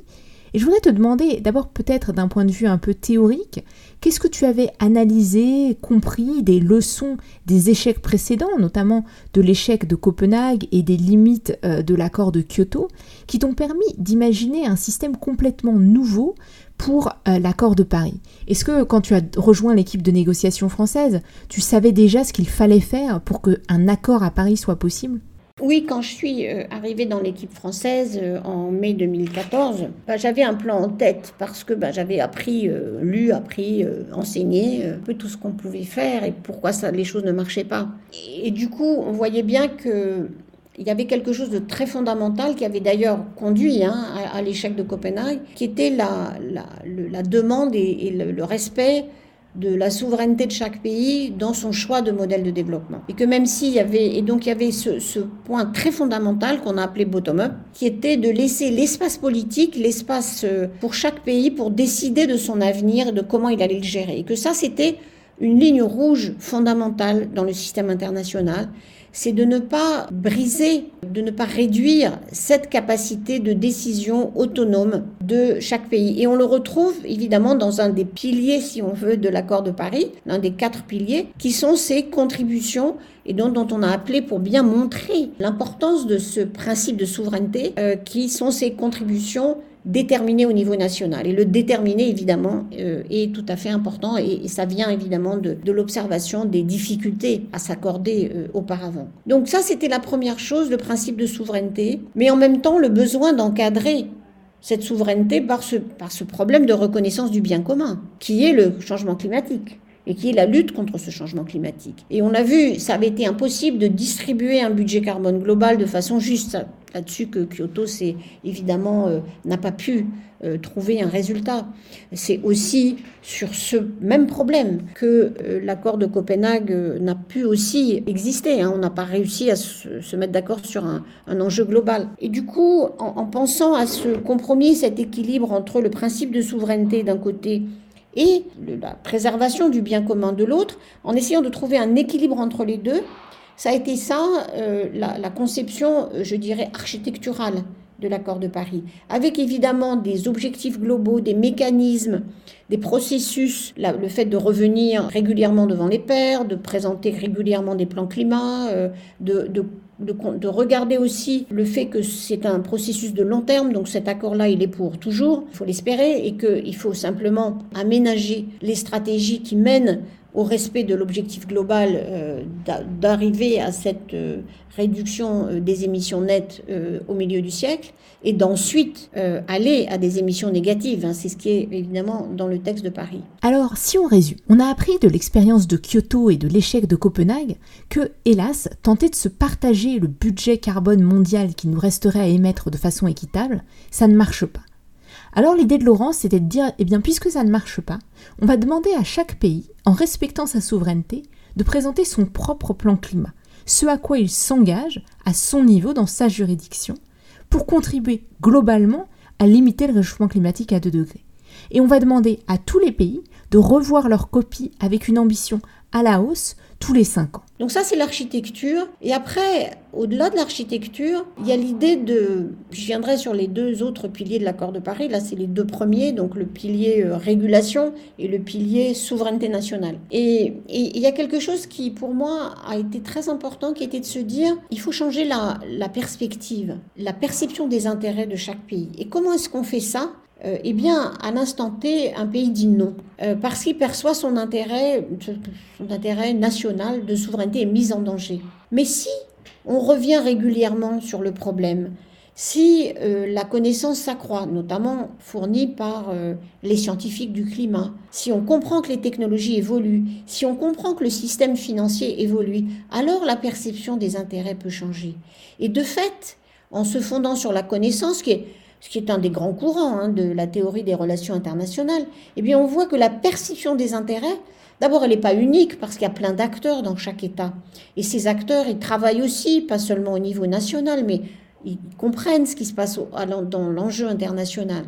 Et je voudrais te demander d'abord peut-être d'un point de vue un peu théorique, qu'est-ce que tu avais analysé, compris des leçons des échecs précédents, notamment de l'échec de Copenhague et des limites de l'accord de Kyoto, qui t'ont permis d'imaginer un système complètement nouveau pour l'accord de Paris? Est-ce que quand tu as rejoint l'équipe de négociation française, tu savais déjà ce qu'il fallait faire pour qu'un accord à Paris soit possible? Oui, quand je suis arrivée dans l'équipe française en mai deux mille quatorze, bah, j'avais un plan en tête parce que bah, j'avais appris, euh, lu, appris, euh, enseigné un peu tout ce qu'on pouvait faire et pourquoi ça, les choses ne marchaient pas. Et, et du coup, on voyait bien qu'il y avait quelque chose de très fondamental qui avait d'ailleurs conduit hein, à, à l'échec de Copenhague, qui était la, la, le, la demande et, et le, le respect de la souveraineté de chaque pays dans son choix de modèle de développement. Et que même s'il y avait, et donc il y avait ce, ce point très fondamental qu'on a appelé bottom-up, qui était de laisser l'espace politique, l'espace pour chaque pays pour décider de son avenir et de comment il allait le gérer. Et que ça, c'était une ligne rouge fondamentale dans le système international, c'est de ne pas briser, de ne pas réduire cette capacité de décision autonome de chaque pays. Et on le retrouve évidemment dans un des piliers, si on veut, de l'accord de Paris, l'un des quatre piliers, qui sont ces contributions et dont, dont on a appelé pour bien montrer l'importance de ce principe de souveraineté, euh, qui sont ces contributions déterminé au niveau national. Et le déterminer, évidemment, euh, est tout à fait important et, et ça vient, évidemment, de, de l'observation des difficultés à s'accorder euh, auparavant. Donc ça, c'était la première chose, le principe de souveraineté, mais en même temps, le besoin d'encadrer cette souveraineté par ce, par ce problème de reconnaissance du bien commun, qui est le changement climatique et qui est la lutte contre ce changement climatique. Et on l'a vu, ça avait été impossible de distribuer un budget carbone global de façon juste. Là-dessus que Kyoto, c'est, évidemment, euh, n'a pas pu euh, trouver un résultat. C'est aussi sur ce même problème que euh, l'accord de Copenhague euh, n'a pu aussi exister. Hein. On n'a pas réussi à se, se mettre d'accord sur un, un enjeu global. Et du coup, en, en pensant à ce compromis, cet équilibre entre le principe de souveraineté d'un côté et la préservation du bien commun de l'autre, en essayant de trouver un équilibre entre les deux, Ça a été ça, euh, la, la conception, je dirais, architecturale de l'accord de Paris, avec évidemment des objectifs globaux, des mécanismes, des processus, la, le fait de revenir régulièrement devant les pairs, de présenter régulièrement des plans climat, euh, de, de, de, de regarder aussi le fait que c'est un processus de long terme, donc cet accord-là, il est pour toujours, il faut l'espérer, et qu'il faut simplement aménager les stratégies qui mènent au respect de l'objectif global euh, d'arriver à cette euh, réduction euh, des émissions nettes euh, au milieu du siècle et d'ensuite euh, aller à des émissions négatives. Hein, c'est ce qui est évidemment dans le texte de Paris. Alors, si on résume, on a appris de l'expérience de Kyoto et de l'échec de Copenhague que, hélas, tenter de se partager le budget carbone mondial qui nous resterait à émettre de façon équitable, ça ne marche pas. Alors l'idée de Laurence, c'était de dire, eh bien puisque ça ne marche pas, on va demander à chaque pays, en respectant sa souveraineté, de présenter son propre plan climat, ce à quoi il s'engage à son niveau dans sa juridiction, pour contribuer globalement à limiter le réchauffement climatique à deux degrés. Et on va demander à tous les pays de revoir leur copie avec une ambition à la hausse tous les cinq ans. Donc ça, c'est l'architecture. Et après, au-delà de l'architecture, il y a l'idée de... Je viendrai sur les deux autres piliers de l'accord de Paris. Là, c'est les deux premiers, donc le pilier euh, régulation et le pilier souveraineté nationale. Et, et il y a quelque chose qui, pour moi, a été très important, qui était de se dire, il faut changer la, la perspective, la perception des intérêts de chaque pays. Et comment est-ce qu'on fait ça ? Euh, eh bien, à l'instant T, un pays dit non, euh, parce qu'il perçoit son intérêt, son intérêt national de souveraineté est mis en danger. Mais si on revient régulièrement sur le problème, si euh, la connaissance s'accroît, notamment fournie par euh, les scientifiques du climat, si on comprend que les technologies évoluent, si on comprend que le système financier évolue, alors la perception des intérêts peut changer. Et de fait, en se fondant sur la connaissance qui est... ce qui est un des grands courants hein, de la théorie des relations internationales, eh bien on voit que la perception des intérêts, d'abord elle n'est pas unique parce qu'il y a plein d'acteurs dans chaque État. Et ces acteurs, ils travaillent aussi, pas seulement au niveau national, mais ils comprennent ce qui se passe dans l'enjeu international.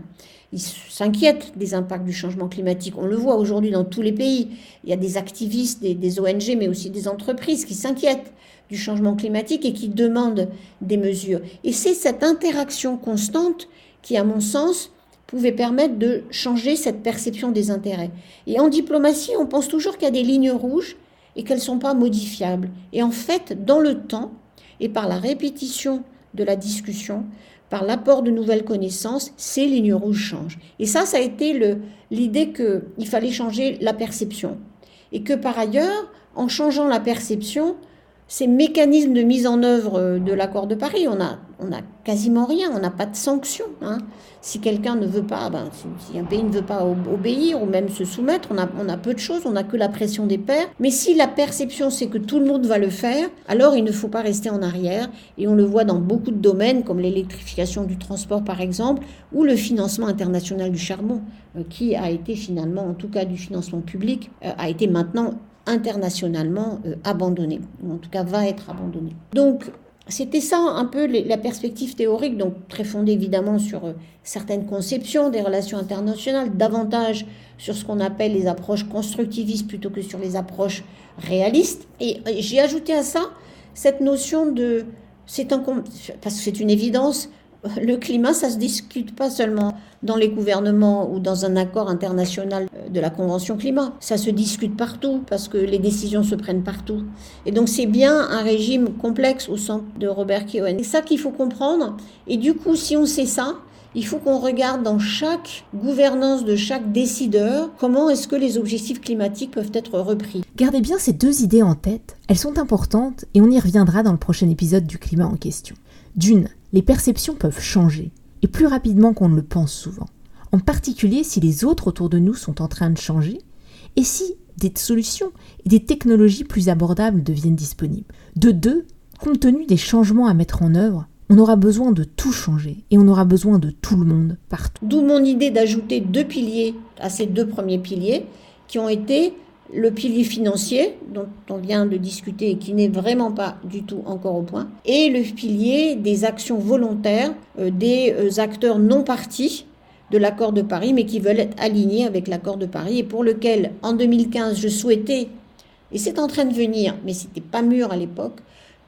Ils s'inquiètent des impacts du changement climatique. On le voit aujourd'hui dans tous les pays. Il y a des activistes, des, des O N G, mais aussi des entreprises qui s'inquiètent du changement climatique et qui demandent des mesures. Et c'est cette interaction constante qui, à mon sens, pouvait permettre de changer cette perception des intérêts. Et en diplomatie, on pense toujours qu'il y a des lignes rouges et qu'elles ne sont pas modifiables. Et en fait, dans le temps et par la répétition de la discussion, par l'apport de nouvelles connaissances, ces lignes rouges changent. Et ça, ça a été le, l'idée qu'il fallait changer la perception. Et que par ailleurs, en changeant la perception, ces mécanismes de mise en œuvre de l'accord de Paris, on a, on a quasiment rien, on n'a pas de sanctions. Hein. Si quelqu'un ne veut pas, ben, si un pays ne veut pas obéir ou même se soumettre, on a, on a peu de choses, on n'a que la pression des pairs. Mais si la perception c'est que tout le monde va le faire, alors il ne faut pas rester en arrière. Et on le voit dans beaucoup de domaines, comme l'électrification du transport par exemple, ou le financement international du charbon, qui a été finalement, en tout cas du financement public, a été maintenant internationalement euh, abandonné, ou en tout cas va être abandonné. Donc c'était ça un peu les, la perspective théorique, donc très fondée évidemment sur euh, certaines conceptions des relations internationales, davantage sur ce qu'on appelle les approches constructivistes plutôt que sur les approches réalistes. Et, et j'ai ajouté à ça cette notion de, c'est un, parce que c'est une évidence, le climat, ça ne se discute pas seulement dans les gouvernements ou dans un accord international de la Convention climat. Ça se discute partout parce que les décisions se prennent partout. Et donc c'est bien un régime complexe au sens de Robert Keohane. C'est ça qu'il faut comprendre. Et du coup, si on sait ça, il faut qu'on regarde dans chaque gouvernance de chaque décideur comment est-ce que les objectifs climatiques peuvent être repris. Gardez bien ces deux idées en tête. Elles sont importantes et on y reviendra dans le prochain épisode du climat en question. D'une, les perceptions peuvent changer, et plus rapidement qu'on ne le pense souvent, en particulier si les autres autour de nous sont en train de changer, et si des solutions et des technologies plus abordables deviennent disponibles. De deux, compte tenu des changements à mettre en œuvre, on aura besoin de tout changer, et on aura besoin de tout le monde, partout. D'où mon idée d'ajouter deux piliers à ces deux premiers piliers, qui ont été le pilier financier, dont on vient de discuter et qui n'est vraiment pas du tout encore au point, et le pilier des actions volontaires euh, des euh, acteurs non partis de l'accord de Paris, mais qui veulent être alignés avec l'accord de Paris, et pour lequel, en deux mille quinze, je souhaitais, et c'est en train de venir, mais c'était pas mûr à l'époque,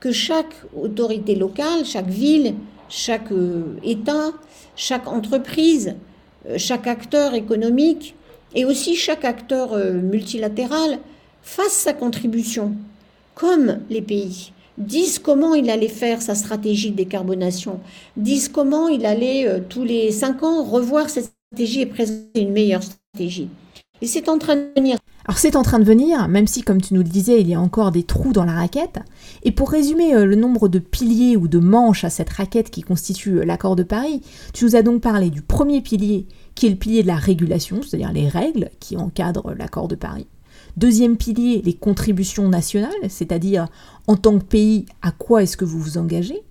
que chaque autorité locale, chaque ville, chaque euh, État, chaque entreprise, euh, chaque acteur économique et aussi chaque acteur euh, multilatéral fasse sa contribution, comme les pays, disent comment il allait faire sa stratégie de décarbonation, disent comment il allait euh, tous les cinq ans revoir cette stratégie et présenter une meilleure stratégie. Et c'est en train de venir. Alors c'est en train de venir, même si, comme tu nous le disais, il y a encore des trous dans la raquette. Et pour résumer euh, le nombre de piliers ou de manches à cette raquette qui constitue l'accord de Paris, tu nous as donc parlé du premier pilier, qui est le pilier de la régulation, c'est-à-dire les règles qui encadrent l'accord de Paris. Deuxième pilier, les contributions nationales, c'est-à-dire en tant que pays, à quoi est-ce que vous vous engagez.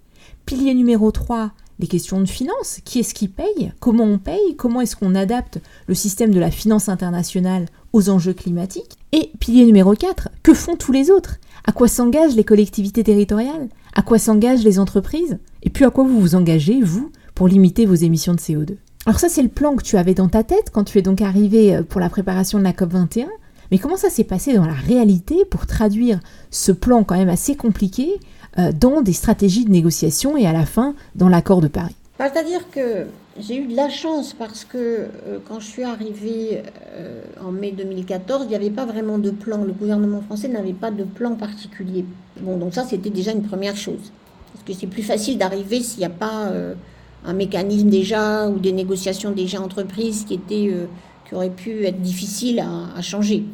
Pilier numéro trois, les questions de finance, qui est-ce qui paye, comment on paye, comment est-ce qu'on adapte le système de la finance internationale aux enjeux climatiques. Et pilier numéro quatre, que font tous les autres? À quoi s'engagent les collectivités territoriales? À quoi s'engagent les entreprises? Et puis à quoi vous vous engagez, vous, pour limiter vos émissions de C O deux? Alors ça, c'est le plan que tu avais dans ta tête quand tu es donc arrivé pour la préparation de la C O P vingt et un. Mais comment ça s'est passé dans la réalité pour traduire ce plan quand même assez compliqué euh, dans des stratégies de négociation et à la fin dans l'accord de Paris? Bah, c'est-à-dire que j'ai eu de la chance parce que euh, quand je suis arrivée euh, en mai deux mille quatorze, il n'y avait pas vraiment de plan. Le gouvernement français n'avait pas de plan particulier. Bon, donc ça, c'était déjà une première chose. Parce que c'est plus facile d'arriver s'il n'y a pas euh, un mécanisme déjà ou des négociations déjà entreprises qui étaient... Euh, qui aurait pu être difficile à, à changer.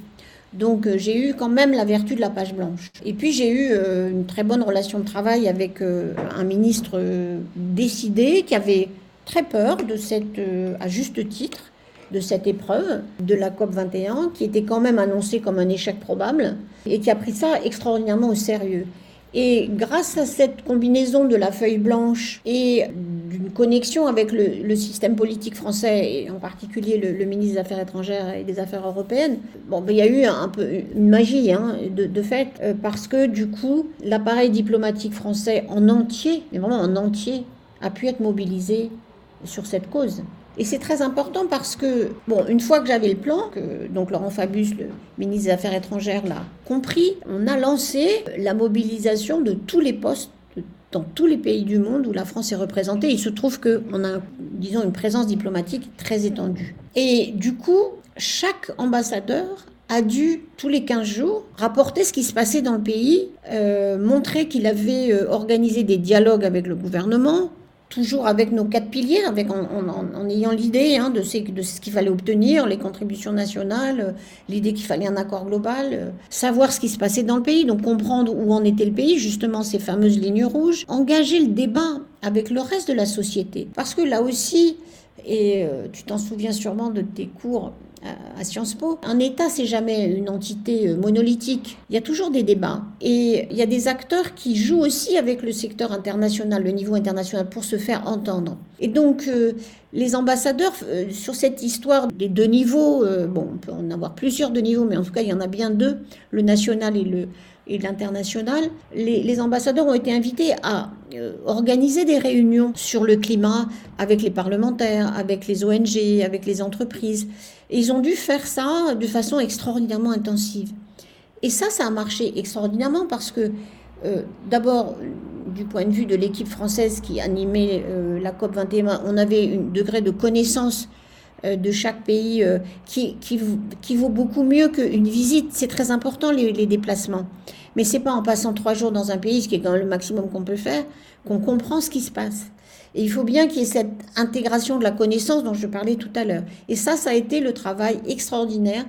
Donc euh, j'ai eu quand même la vertu de la page blanche. Et puis j'ai eu euh, une très bonne relation de travail avec euh, un ministre euh, décidé qui avait très peur de cette, euh, à juste titre, de cette épreuve de la C O P vingt et un qui était quand même annoncée comme un échec probable et qui a pris ça extraordinairement au sérieux. Et grâce à cette combinaison de la feuille blanche et d'une connexion avec le, le système politique français, et en particulier le, le ministre des Affaires étrangères et des Affaires européennes, bon, ben, il y a eu un, un peu une magie hein, de, de fait, euh, parce que du coup, l'appareil diplomatique français en entier, mais vraiment en entier, a pu être mobilisé sur cette cause. Et c'est très important parce que, bon, une fois que j'avais le plan, que donc Laurent Fabius, le ministre des Affaires étrangères, l'a compris, on a lancé la mobilisation de tous les postes dans tous les pays du monde où la France est représentée. Il se trouve qu'on a, disons, une présence diplomatique très étendue. Et du coup, chaque ambassadeur a dû, tous les quinze jours, rapporter ce qui se passait dans le pays, euh, montrer qu'il avait euh, organisé des dialogues avec le gouvernement, toujours avec nos quatre piliers, avec, en, en, en ayant l'idée hein, de, ces, de ce qu'il fallait obtenir, les contributions nationales, l'idée qu'il fallait un accord global, savoir ce qui se passait dans le pays, donc comprendre où en était le pays, justement ces fameuses lignes rouges, engager le débat avec le reste de la société. Parce que là aussi, et tu t'en souviens sûrement de tes cours à Sciences Po, un État, c'est jamais une entité monolithique. Il y a toujours des débats. Et il y a des acteurs qui jouent aussi avec le secteur international, le niveau international, pour se faire entendre. Et donc, euh, les ambassadeurs, euh, sur cette histoire des deux niveaux, euh, bon, on peut en avoir plusieurs de niveaux, mais en tout cas, il y en a bien deux, le national et le... et de l'international, les, les ambassadeurs ont été invités à euh, organiser des réunions sur le climat avec les parlementaires, avec les O N G, avec les entreprises. Et ils ont dû faire ça de façon extraordinairement intensive. Et ça, ça a marché extraordinairement parce que, euh, d'abord, du point de vue de l'équipe française qui animait euh, la C O P vingt et un, on avait un degré de connaissance de chaque pays euh, qui, qui, qui vaut beaucoup mieux qu'une visite. C'est très important, les, les déplacements. Mais ce n'est pas en passant trois jours dans un pays, ce qui est quand même le maximum qu'on peut faire, qu'on comprend ce qui se passe. Et il faut bien qu'il y ait cette intégration de la connaissance dont je parlais tout à l'heure. Et ça, ça a été le travail extraordinaire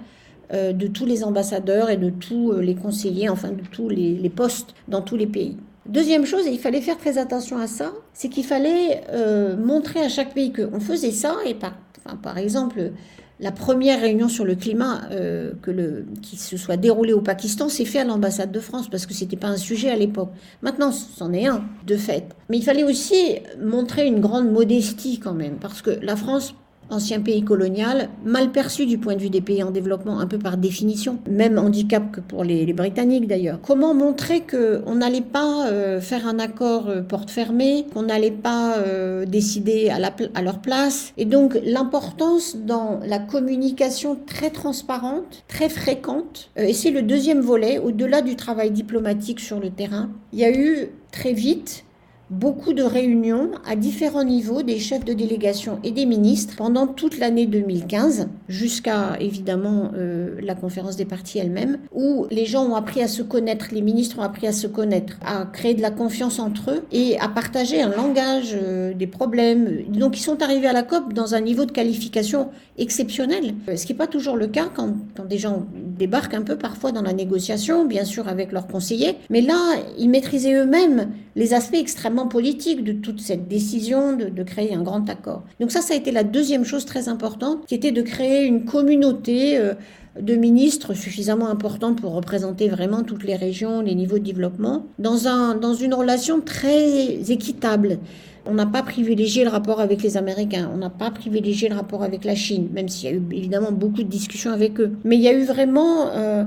euh, de tous les ambassadeurs et de tous euh, les conseillers, enfin de tous les, les postes dans tous les pays. Deuxième chose, et il fallait faire très attention à ça, c'est qu'il fallait euh, montrer à chaque pays qu'on faisait ça et pas. Enfin, par exemple, la première réunion sur le climat euh, que le, qui se soit déroulée au Pakistan s'est faite à l'ambassade de France parce que ce n'était pas un sujet à l'époque. Maintenant, c'en est un, de fait. Mais il fallait aussi montrer une grande modestie quand même parce que la France ancien pays colonial, mal perçu du point de vue des pays en développement, un peu par définition, même handicap que pour les, les Britanniques d'ailleurs. Comment montrer qu'on n'allait pas euh, faire un accord euh, porte fermée, qu'on n'allait pas euh, décider à, la, à leur place. Et donc l'importance dans la communication très transparente, très fréquente, euh, et c'est le deuxième volet, au-delà du travail diplomatique sur le terrain, il y a eu très vite beaucoup de réunions à différents niveaux des chefs de délégation et des ministres pendant toute l'année deux mille quinze, jusqu'à évidemment euh, la conférence des parties elle-même, où les gens ont appris à se connaître, les ministres ont appris à se connaître, à créer de la confiance entre eux et à partager un langage euh, des problèmes. Donc ils sont arrivés à la COP dans un niveau de qualification exceptionnel, ce qui n'est pas toujours le cas quand, quand des gens débarquent un peu parfois dans la négociation, bien sûr avec leurs conseillers, mais là ils maîtrisaient eux-mêmes les aspects extrêmement politique de toute cette décision de, de créer un grand accord. Donc ça, ça a été la deuxième chose très importante, qui était de créer une communauté euh, de ministres suffisamment importante pour représenter vraiment toutes les régions, les niveaux de développement, dans, un, dans une relation très équitable. On n'a pas privilégié le rapport avec les Américains, on n'a pas privilégié le rapport avec la Chine, même s'il y a eu évidemment beaucoup de discussions avec eux. Mais il y a eu vraiment... Euh,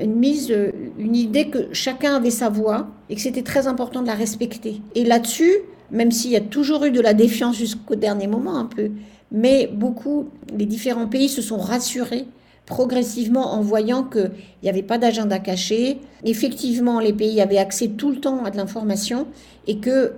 une mise, une idée que chacun avait sa voix et que c'était très important de la respecter. Et là-dessus, même s'il y a toujours eu de la défiance jusqu'au dernier moment un peu, mais beaucoup, les différents pays se sont rassurés progressivement en voyant qu'il n'y avait pas d'agenda caché. Effectivement, les pays avaient accès tout le temps à de l'information et que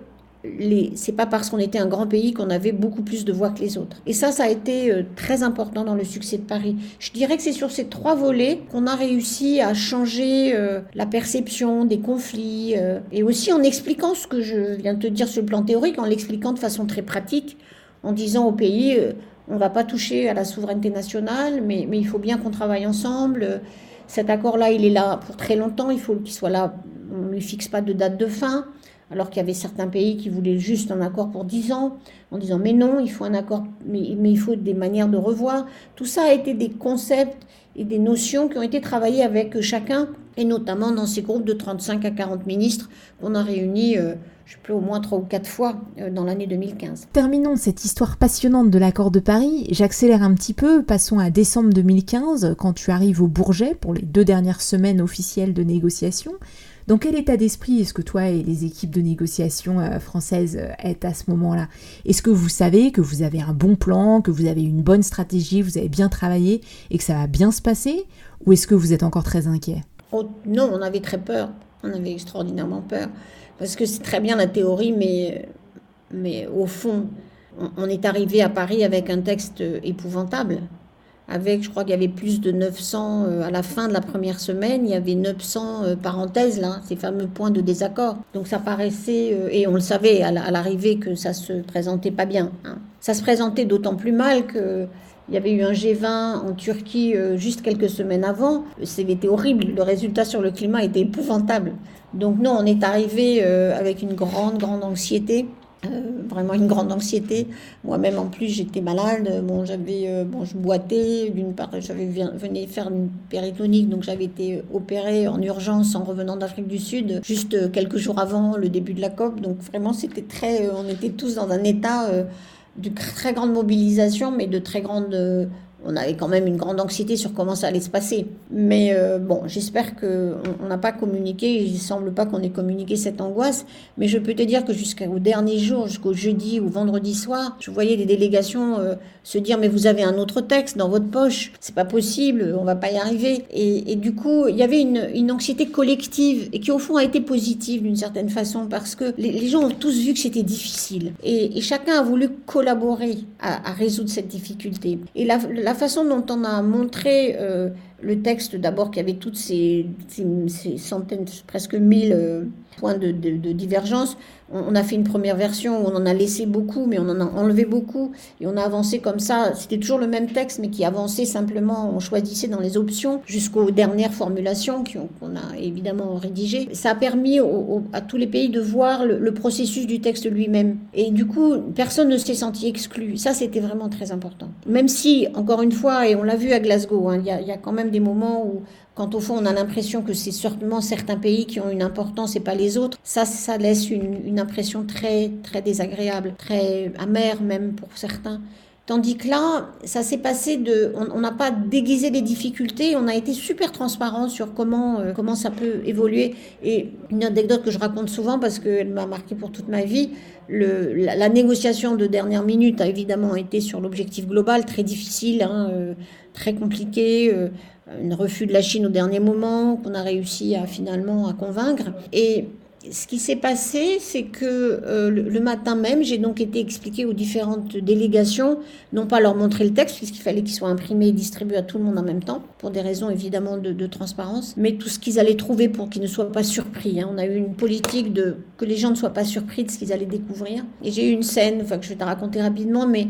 les, c'est pas parce qu'on était un grand pays qu'on avait beaucoup plus de voix que les autres. Et ça, ça a été très important dans le succès de Paris. Je dirais que c'est sur ces trois volets qu'on a réussi à changer euh, la perception des conflits euh, et aussi en expliquant ce que je viens de te dire sur le plan théorique, en l'expliquant de façon très pratique, en disant au pays euh, on va pas toucher à la souveraineté nationale, mais, mais il faut bien qu'on travaille ensemble. Cet accord-là, il est là pour très longtemps, il faut qu'il soit là, on ne lui fixe pas de date de fin. Alors qu'il y avait certains pays qui voulaient juste un accord pour dix ans, en disant « mais non, il faut un accord, mais, mais il faut des manières de revoir ». Tout ça a été des concepts et des notions qui ont été travaillées avec chacun, et notamment dans ces groupes de trente-cinq à quarante ministres qu'on a réunis, euh, je ne sais plus, au moins trois ou quatre fois euh, dans l'année deux mille quinze. Terminons cette histoire passionnante de l'accord de Paris. J'accélère un petit peu, passons à décembre deux mille quinze, quand tu arrives au Bourget pour les deux dernières semaines officielles de négociation. Dans quel état d'esprit est-ce que toi et les équipes de négociation françaises êtes à ce moment-là? Est-ce que vous savez que vous avez un bon plan, que vous avez une bonne stratégie, vous avez bien travaillé et que ça va bien se passer? Ou est-ce que vous êtes encore très inquiet? Oh, non, on avait très peur. On avait extraordinairement peur. Parce que c'est très bien la théorie, mais, mais au fond, on, on est arrivé à Paris avec un texte épouvantable. Avec, je crois qu'il y avait plus de neuf cents, euh, à la fin de la première semaine, il y avait neuf cents euh, parenthèses, là, ces fameux points de désaccord. Donc ça paraissait, euh, et on le savait à, la, à l'arrivée, que ça se présentait pas bien. Hein. Ça se présentait d'autant plus mal que... Il y avait eu un G vingt en Turquie euh, juste quelques semaines avant. C'était horrible. Le résultat sur le climat était épouvantable. Donc non, on est arrivé euh, avec une grande, grande anxiété. Euh, vraiment une grande anxiété. Moi-même, en plus, j'étais malade. Bon, j'avais, euh, bon, je boitais. D'une part, j'avais venu faire une péritonique, donc j'avais été opérée en urgence en revenant d'Afrique du Sud, juste quelques jours avant le début de la COP. Donc vraiment, c'était très... Euh, on était tous dans un état... Euh, de très grande mobilisation, mais de très grande... On avait quand même une grande anxiété sur comment ça allait se passer. Mais euh, bon, j'espère qu'on n'a pas communiqué, il ne semble pas qu'on ait communiqué cette angoisse, mais je peux te dire que jusqu'au dernier jour, jusqu'au jeudi ou vendredi soir, je voyais les délégations euh, se dire « mais vous avez un autre texte dans votre poche, c'est pas possible, on va pas y arriver ». Et, et du coup, il y avait une, une anxiété collective, et qui au fond a été positive d'une certaine façon, parce que les, les gens ont tous vu que c'était difficile. Et, et chacun a voulu collaborer à, à résoudre cette difficulté. Et la, la La façon dont on a montré euh, le texte, d'abord qu'il y avait toutes ces, ces, ces centaines, presque mille euh, points de, de, de divergence, on, on a fait une première version où on en a laissé beaucoup, mais on en a enlevé beaucoup, et on a avancé comme ça. C'était toujours le même texte, mais qui avançait simplement, on choisissait dans les options, jusqu'aux dernières formulations qui ont, qu'on a évidemment rédigées. Ça a permis au, au, à tous les pays de voir le, le processus du texte lui-même. Et du coup, personne ne s'est senti exclu. Ça, c'était vraiment très important. Même si, encore une Une fois, et on l'a vu à Glasgow, hein, y a, y a quand même des moments où, quand au fond, on a l'impression que c'est certainement certains pays qui ont une importance et pas les autres. Ça, ça laisse une, une impression très, très désagréable, très amère même pour certains. Tandis que là, ça s'est passé de... On n'a pas déguisé les difficultés, on a été super transparent sur comment, euh, comment ça peut évoluer. Et une anecdote que je raconte souvent parce qu'elle m'a marquée pour toute ma vie, le, la, la négociation de dernière minute a évidemment été sur l'objectif global, très difficile, hein, euh, très compliqué, euh, un refus de la Chine au dernier moment, qu'on a réussi à finalement à convaincre. Et... ce qui s'est passé, c'est que euh, le matin même, j'ai donc été expliquer aux différentes délégations, non pas leur montrer le texte, puisqu'il fallait qu'il soit imprimé et distribué à tout le monde en même temps, pour des raisons évidemment de, de transparence, mais tout ce qu'ils allaient trouver pour qu'ils ne soient pas surpris. Hein. On a eu une politique de que les gens ne soient pas surpris de ce qu'ils allaient découvrir. Et j'ai eu une scène, enfin que je vais te raconter rapidement, mais...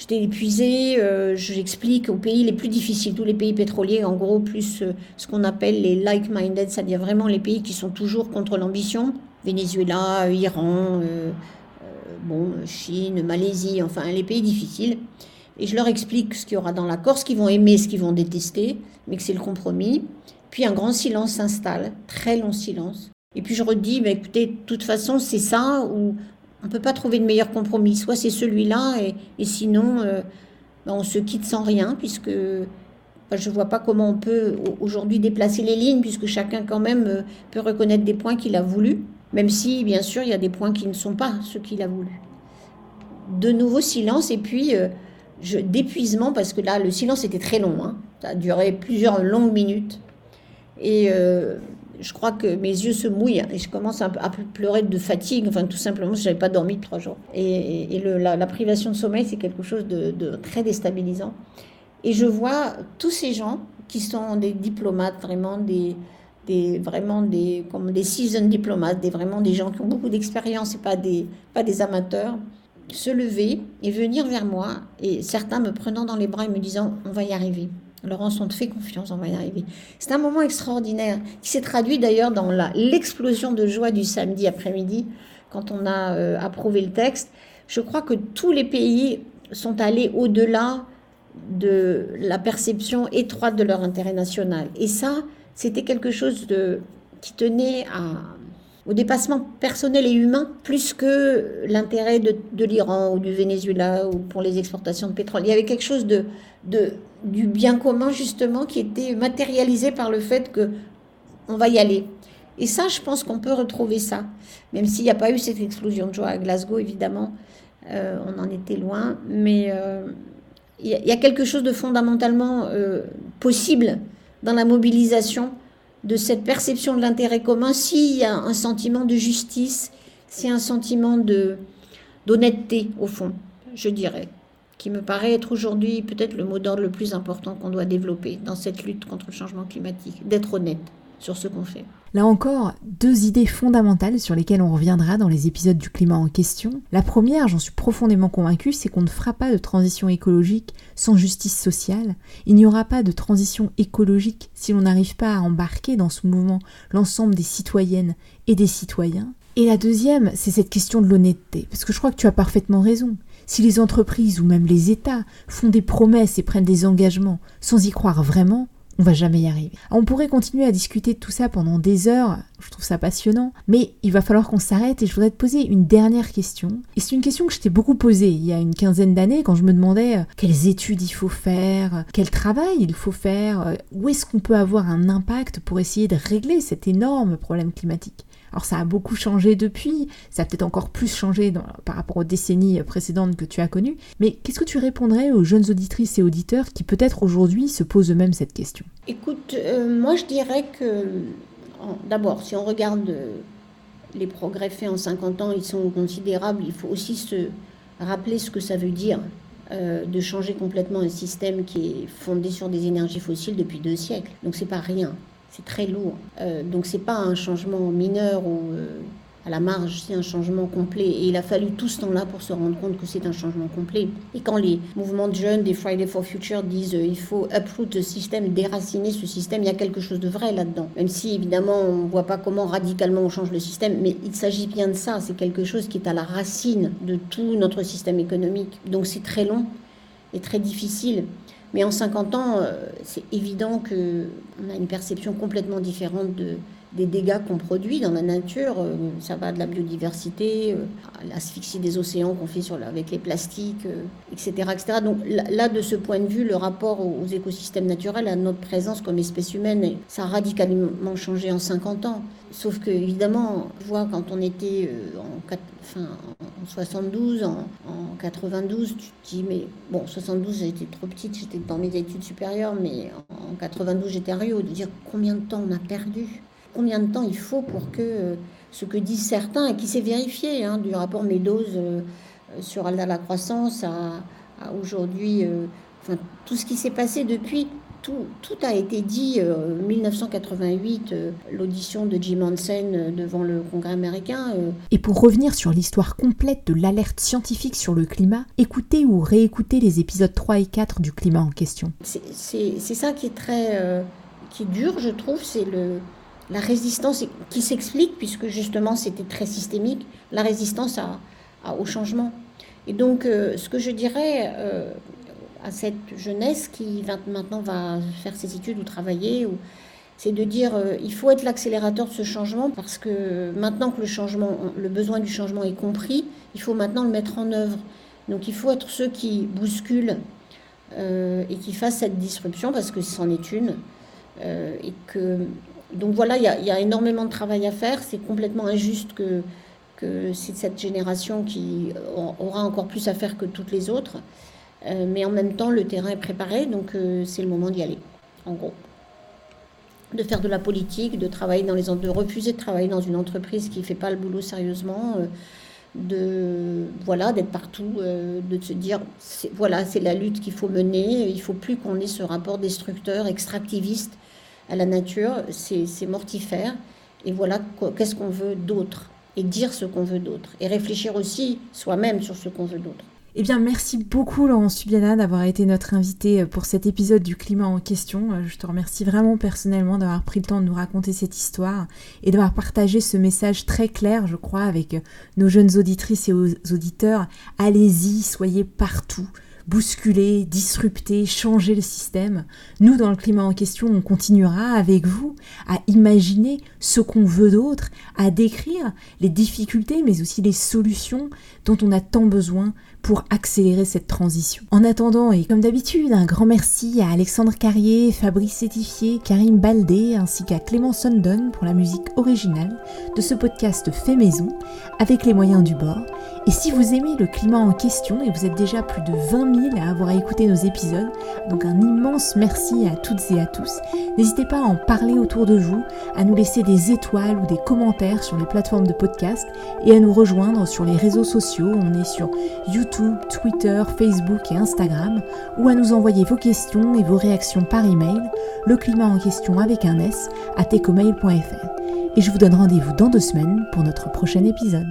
j'étais épuisée, euh, j'explique aux pays les plus difficiles, tous les pays pétroliers, en gros, plus euh, ce qu'on appelle les like-minded, c'est-à-dire vraiment les pays qui sont toujours contre l'ambition. Venezuela, Iran, euh, euh, bon, Chine, Malaisie, enfin les pays difficiles. Et je leur explique ce qu'il y aura dans l'accord, ce qu'ils vont aimer, ce qu'ils vont détester, mais que c'est le compromis. Puis un grand silence s'installe, très long silence. Et puis je redis, bah, écoutez, de toute façon, c'est ça ou... on ne peut pas trouver de meilleur compromis. Soit c'est celui-là, et, et sinon, euh, ben on se quitte sans rien, puisque ben je ne vois pas comment on peut aujourd'hui déplacer les lignes, puisque chacun quand même peut reconnaître des points qu'il a voulu, même si, bien sûr, il y a des points qui ne sont pas ceux qu'il a voulu. De nouveau, silence, et puis euh, je, d'épuisement, parce que là, le silence était très long. Hein. Ça a duré plusieurs longues minutes. Et... Euh, je crois que mes yeux se mouillent et je commence à pleurer de fatigue, enfin tout simplement, je n'avais pas dormi de trois jours. Et, et le, la, la privation de sommeil, c'est quelque chose de, de très déstabilisant. Et je vois tous ces gens qui sont des diplomates, vraiment des, des, vraiment des, comme des seasoned diplomates, des, vraiment des gens qui ont beaucoup d'expérience et pas des, pas des amateurs, se lever et venir vers moi, et certains me prenant dans les bras et me disant « on va y arriver ». Laurence, on te fait confiance, on va y arriver. C'est un moment extraordinaire qui s'est traduit d'ailleurs dans la, l'explosion de joie du samedi après-midi quand on a euh, approuvé le texte. Je crois que tous les pays sont allés au-delà de la perception étroite de leur intérêt national. Et ça, c'était quelque chose de, qui tenait à, au dépassement personnel et humain plus que l'intérêt de, de l'Iran ou du Venezuela ou pour les exportations de pétrole. Il y avait quelque chose de... de du bien commun justement qui était matérialisé par le fait que on va y aller. Et ça, je pense qu'on peut retrouver ça, même s'il n'y a pas eu cette explosion de joie à Glasgow, évidemment, euh, on en était loin, mais il euh, y, y a quelque chose de fondamentalement euh, possible dans la mobilisation de cette perception de l'intérêt commun, s'il y a un sentiment de justice, s'il y a un sentiment de, d'honnêteté, au fond, je dirais. Qui me paraît être aujourd'hui peut-être le mot d'ordre le plus important qu'on doit développer dans cette lutte contre le changement climatique, d'être honnête sur ce qu'on fait. Là encore, deux idées fondamentales sur lesquelles on reviendra dans les épisodes du climat en question. La première, j'en suis profondément convaincue, c'est qu'on ne fera pas de transition écologique sans justice sociale. Il n'y aura pas de transition écologique si l'on n'arrive pas à embarquer dans ce mouvement l'ensemble des citoyennes et des citoyens. Et la deuxième, c'est cette question de l'honnêteté, parce que je crois que tu as parfaitement raison. Si les entreprises ou même les États font des promesses et prennent des engagements sans y croire vraiment, on va jamais y arriver. Alors on pourrait continuer à discuter de tout ça pendant des heures, je trouve ça passionnant, mais il va falloir qu'on s'arrête et je voudrais te poser une dernière question. Et c'est une question que je t'ai beaucoup posée il y a une quinzaine d'années quand je me demandais quelles études il faut faire, quel travail il faut faire, où est-ce qu'on peut avoir un impact pour essayer de régler cet énorme problème climatique. Alors ça a beaucoup changé depuis, ça a peut-être encore plus changé dans, par rapport aux décennies précédentes que tu as connues, mais qu'est-ce que tu répondrais aux jeunes auditrices et auditeurs qui peut-être aujourd'hui se posent eux-mêmes cette question ? Écoute, euh, moi je dirais que, en, d'abord, si on regarde euh, les progrès faits en cinquante ans, ils sont considérables, il faut aussi se rappeler ce que ça veut dire euh, de changer complètement un système qui est fondé sur des énergies fossiles depuis deux siècles, donc c'est pas rien. C'est très lourd. Euh, donc, ce n'est pas un changement mineur ou euh, à la marge, c'est un changement complet. Et il a fallu tout ce temps-là pour se rendre compte que c'est un changement complet. Et quand les mouvements de jeunes des Friday for Future disent euh, il faut uproot ce système, déraciner ce système, il y a quelque chose de vrai là-dedans. Même si, évidemment, on ne voit pas comment radicalement on change le système, mais il s'agit bien de ça. C'est quelque chose qui est à la racine de tout notre système économique. Donc, c'est très long et très difficile. Mais en cinquante ans, c'est évident qu'on a une perception complètement différente de, des dégâts qu'on produit dans la nature. Ça va de la biodiversité, l'asphyxie des océans qu'on fait sur la, avec les plastiques, et cetera, et cetera. Donc là, de ce point de vue, le rapport aux écosystèmes naturels, à notre présence comme espèce humaine, ça a radicalement changé en cinquante ans. Sauf que, évidemment, je vois quand on était en, enfin, en soixante-douze, en, en quatre-vingt-douze, tu te dis, mais bon, soixante-douze, j'étais trop petite, j'étais dans mes études supérieures, mais en quatre-vingt-douze, j'étais à Rio, de dire combien de temps on a perdu, combien de temps il faut pour que ce que disent certains, et qui s'est vérifié, hein, du rapport Meadows euh, sur la croissance à, à aujourd'hui, euh, enfin, tout ce qui s'est passé depuis. Tout, tout a été dit en euh, dix-neuf cent quatre-vingt-huit, euh, l'audition de Jim Hansen euh, devant le Congrès américain. Euh. Et pour revenir sur l'histoire complète de l'alerte scientifique sur le climat, écoutez ou réécoutez les épisodes trois et quatre du climat en question. C'est, c'est, c'est ça qui est très euh, qui est dur, je trouve, c'est le, la résistance qui s'explique, puisque justement c'était très systémique, la résistance à, à, au changement. Et donc euh, ce que je dirais... Euh, à cette jeunesse qui maintenant va faire ses études ou travailler, ou... c'est de dire euh, il faut être l'accélérateur de ce changement, parce que maintenant que le changement, le besoin du changement est compris, il faut maintenant le mettre en œuvre. Donc il faut être ceux qui bousculent euh, et qui fassent cette disruption, parce que c'en est une. Euh, et que... Donc voilà, il y a, y a énormément de travail à faire, c'est complètement injuste que, que c'est cette génération qui aura encore plus à faire que toutes les autres. Euh, mais en même temps, le terrain est préparé, donc euh, c'est le moment d'y aller, en gros. De faire de la politique, de travailler dans les de refuser de travailler dans une entreprise qui ne fait pas le boulot sérieusement, euh, de voilà, d'être partout, euh, de se dire c'est, voilà, c'est la lutte qu'il faut mener. Il ne faut plus qu'on ait ce rapport destructeur, extractiviste à la nature. C'est, c'est mortifère. Et voilà, qu'est-ce qu'on veut d'autre, et dire ce qu'on veut d'autre, et réfléchir aussi soi-même sur ce qu'on veut d'autre. Eh bien, merci beaucoup Laurence Tubiana d'avoir été notre invitée pour cet épisode du Climat en question. Je te remercie vraiment personnellement d'avoir pris le temps de nous raconter cette histoire et d'avoir partagé ce message très clair, je crois, avec nos jeunes auditrices et auditeurs. Allez-y, soyez partout, bousculez, disruptez, changez le système. Nous, dans le Climat en question, on continuera avec vous à imaginer ce qu'on veut d'autre, à décrire les difficultés, mais aussi les solutions dont on a tant besoin pour accélérer cette transition. En attendant, et comme d'habitude, un grand merci à Alexandre Carrier, Fabrice Sétifier, Karim Baldé, ainsi qu'à Clément Sondon pour la musique originale de ce podcast fait maison, avec les moyens du bord. Et si vous aimez le Climat en question, et vous êtes déjà plus de vingt mille à avoir écouté nos épisodes, donc un immense merci à toutes et à tous. N'hésitez pas à en parler autour de vous, à nous laisser des étoiles ou des commentaires sur les plateformes de podcast, et à nous rejoindre sur les réseaux sociaux. On est sur YouTube, YouTube, Twitter, Facebook et Instagram, ou à nous envoyer vos questions et vos réactions par email, le climat en question avec un S, à tecomail point fr. Et je vous donne rendez-vous dans deux semaines pour notre prochain épisode.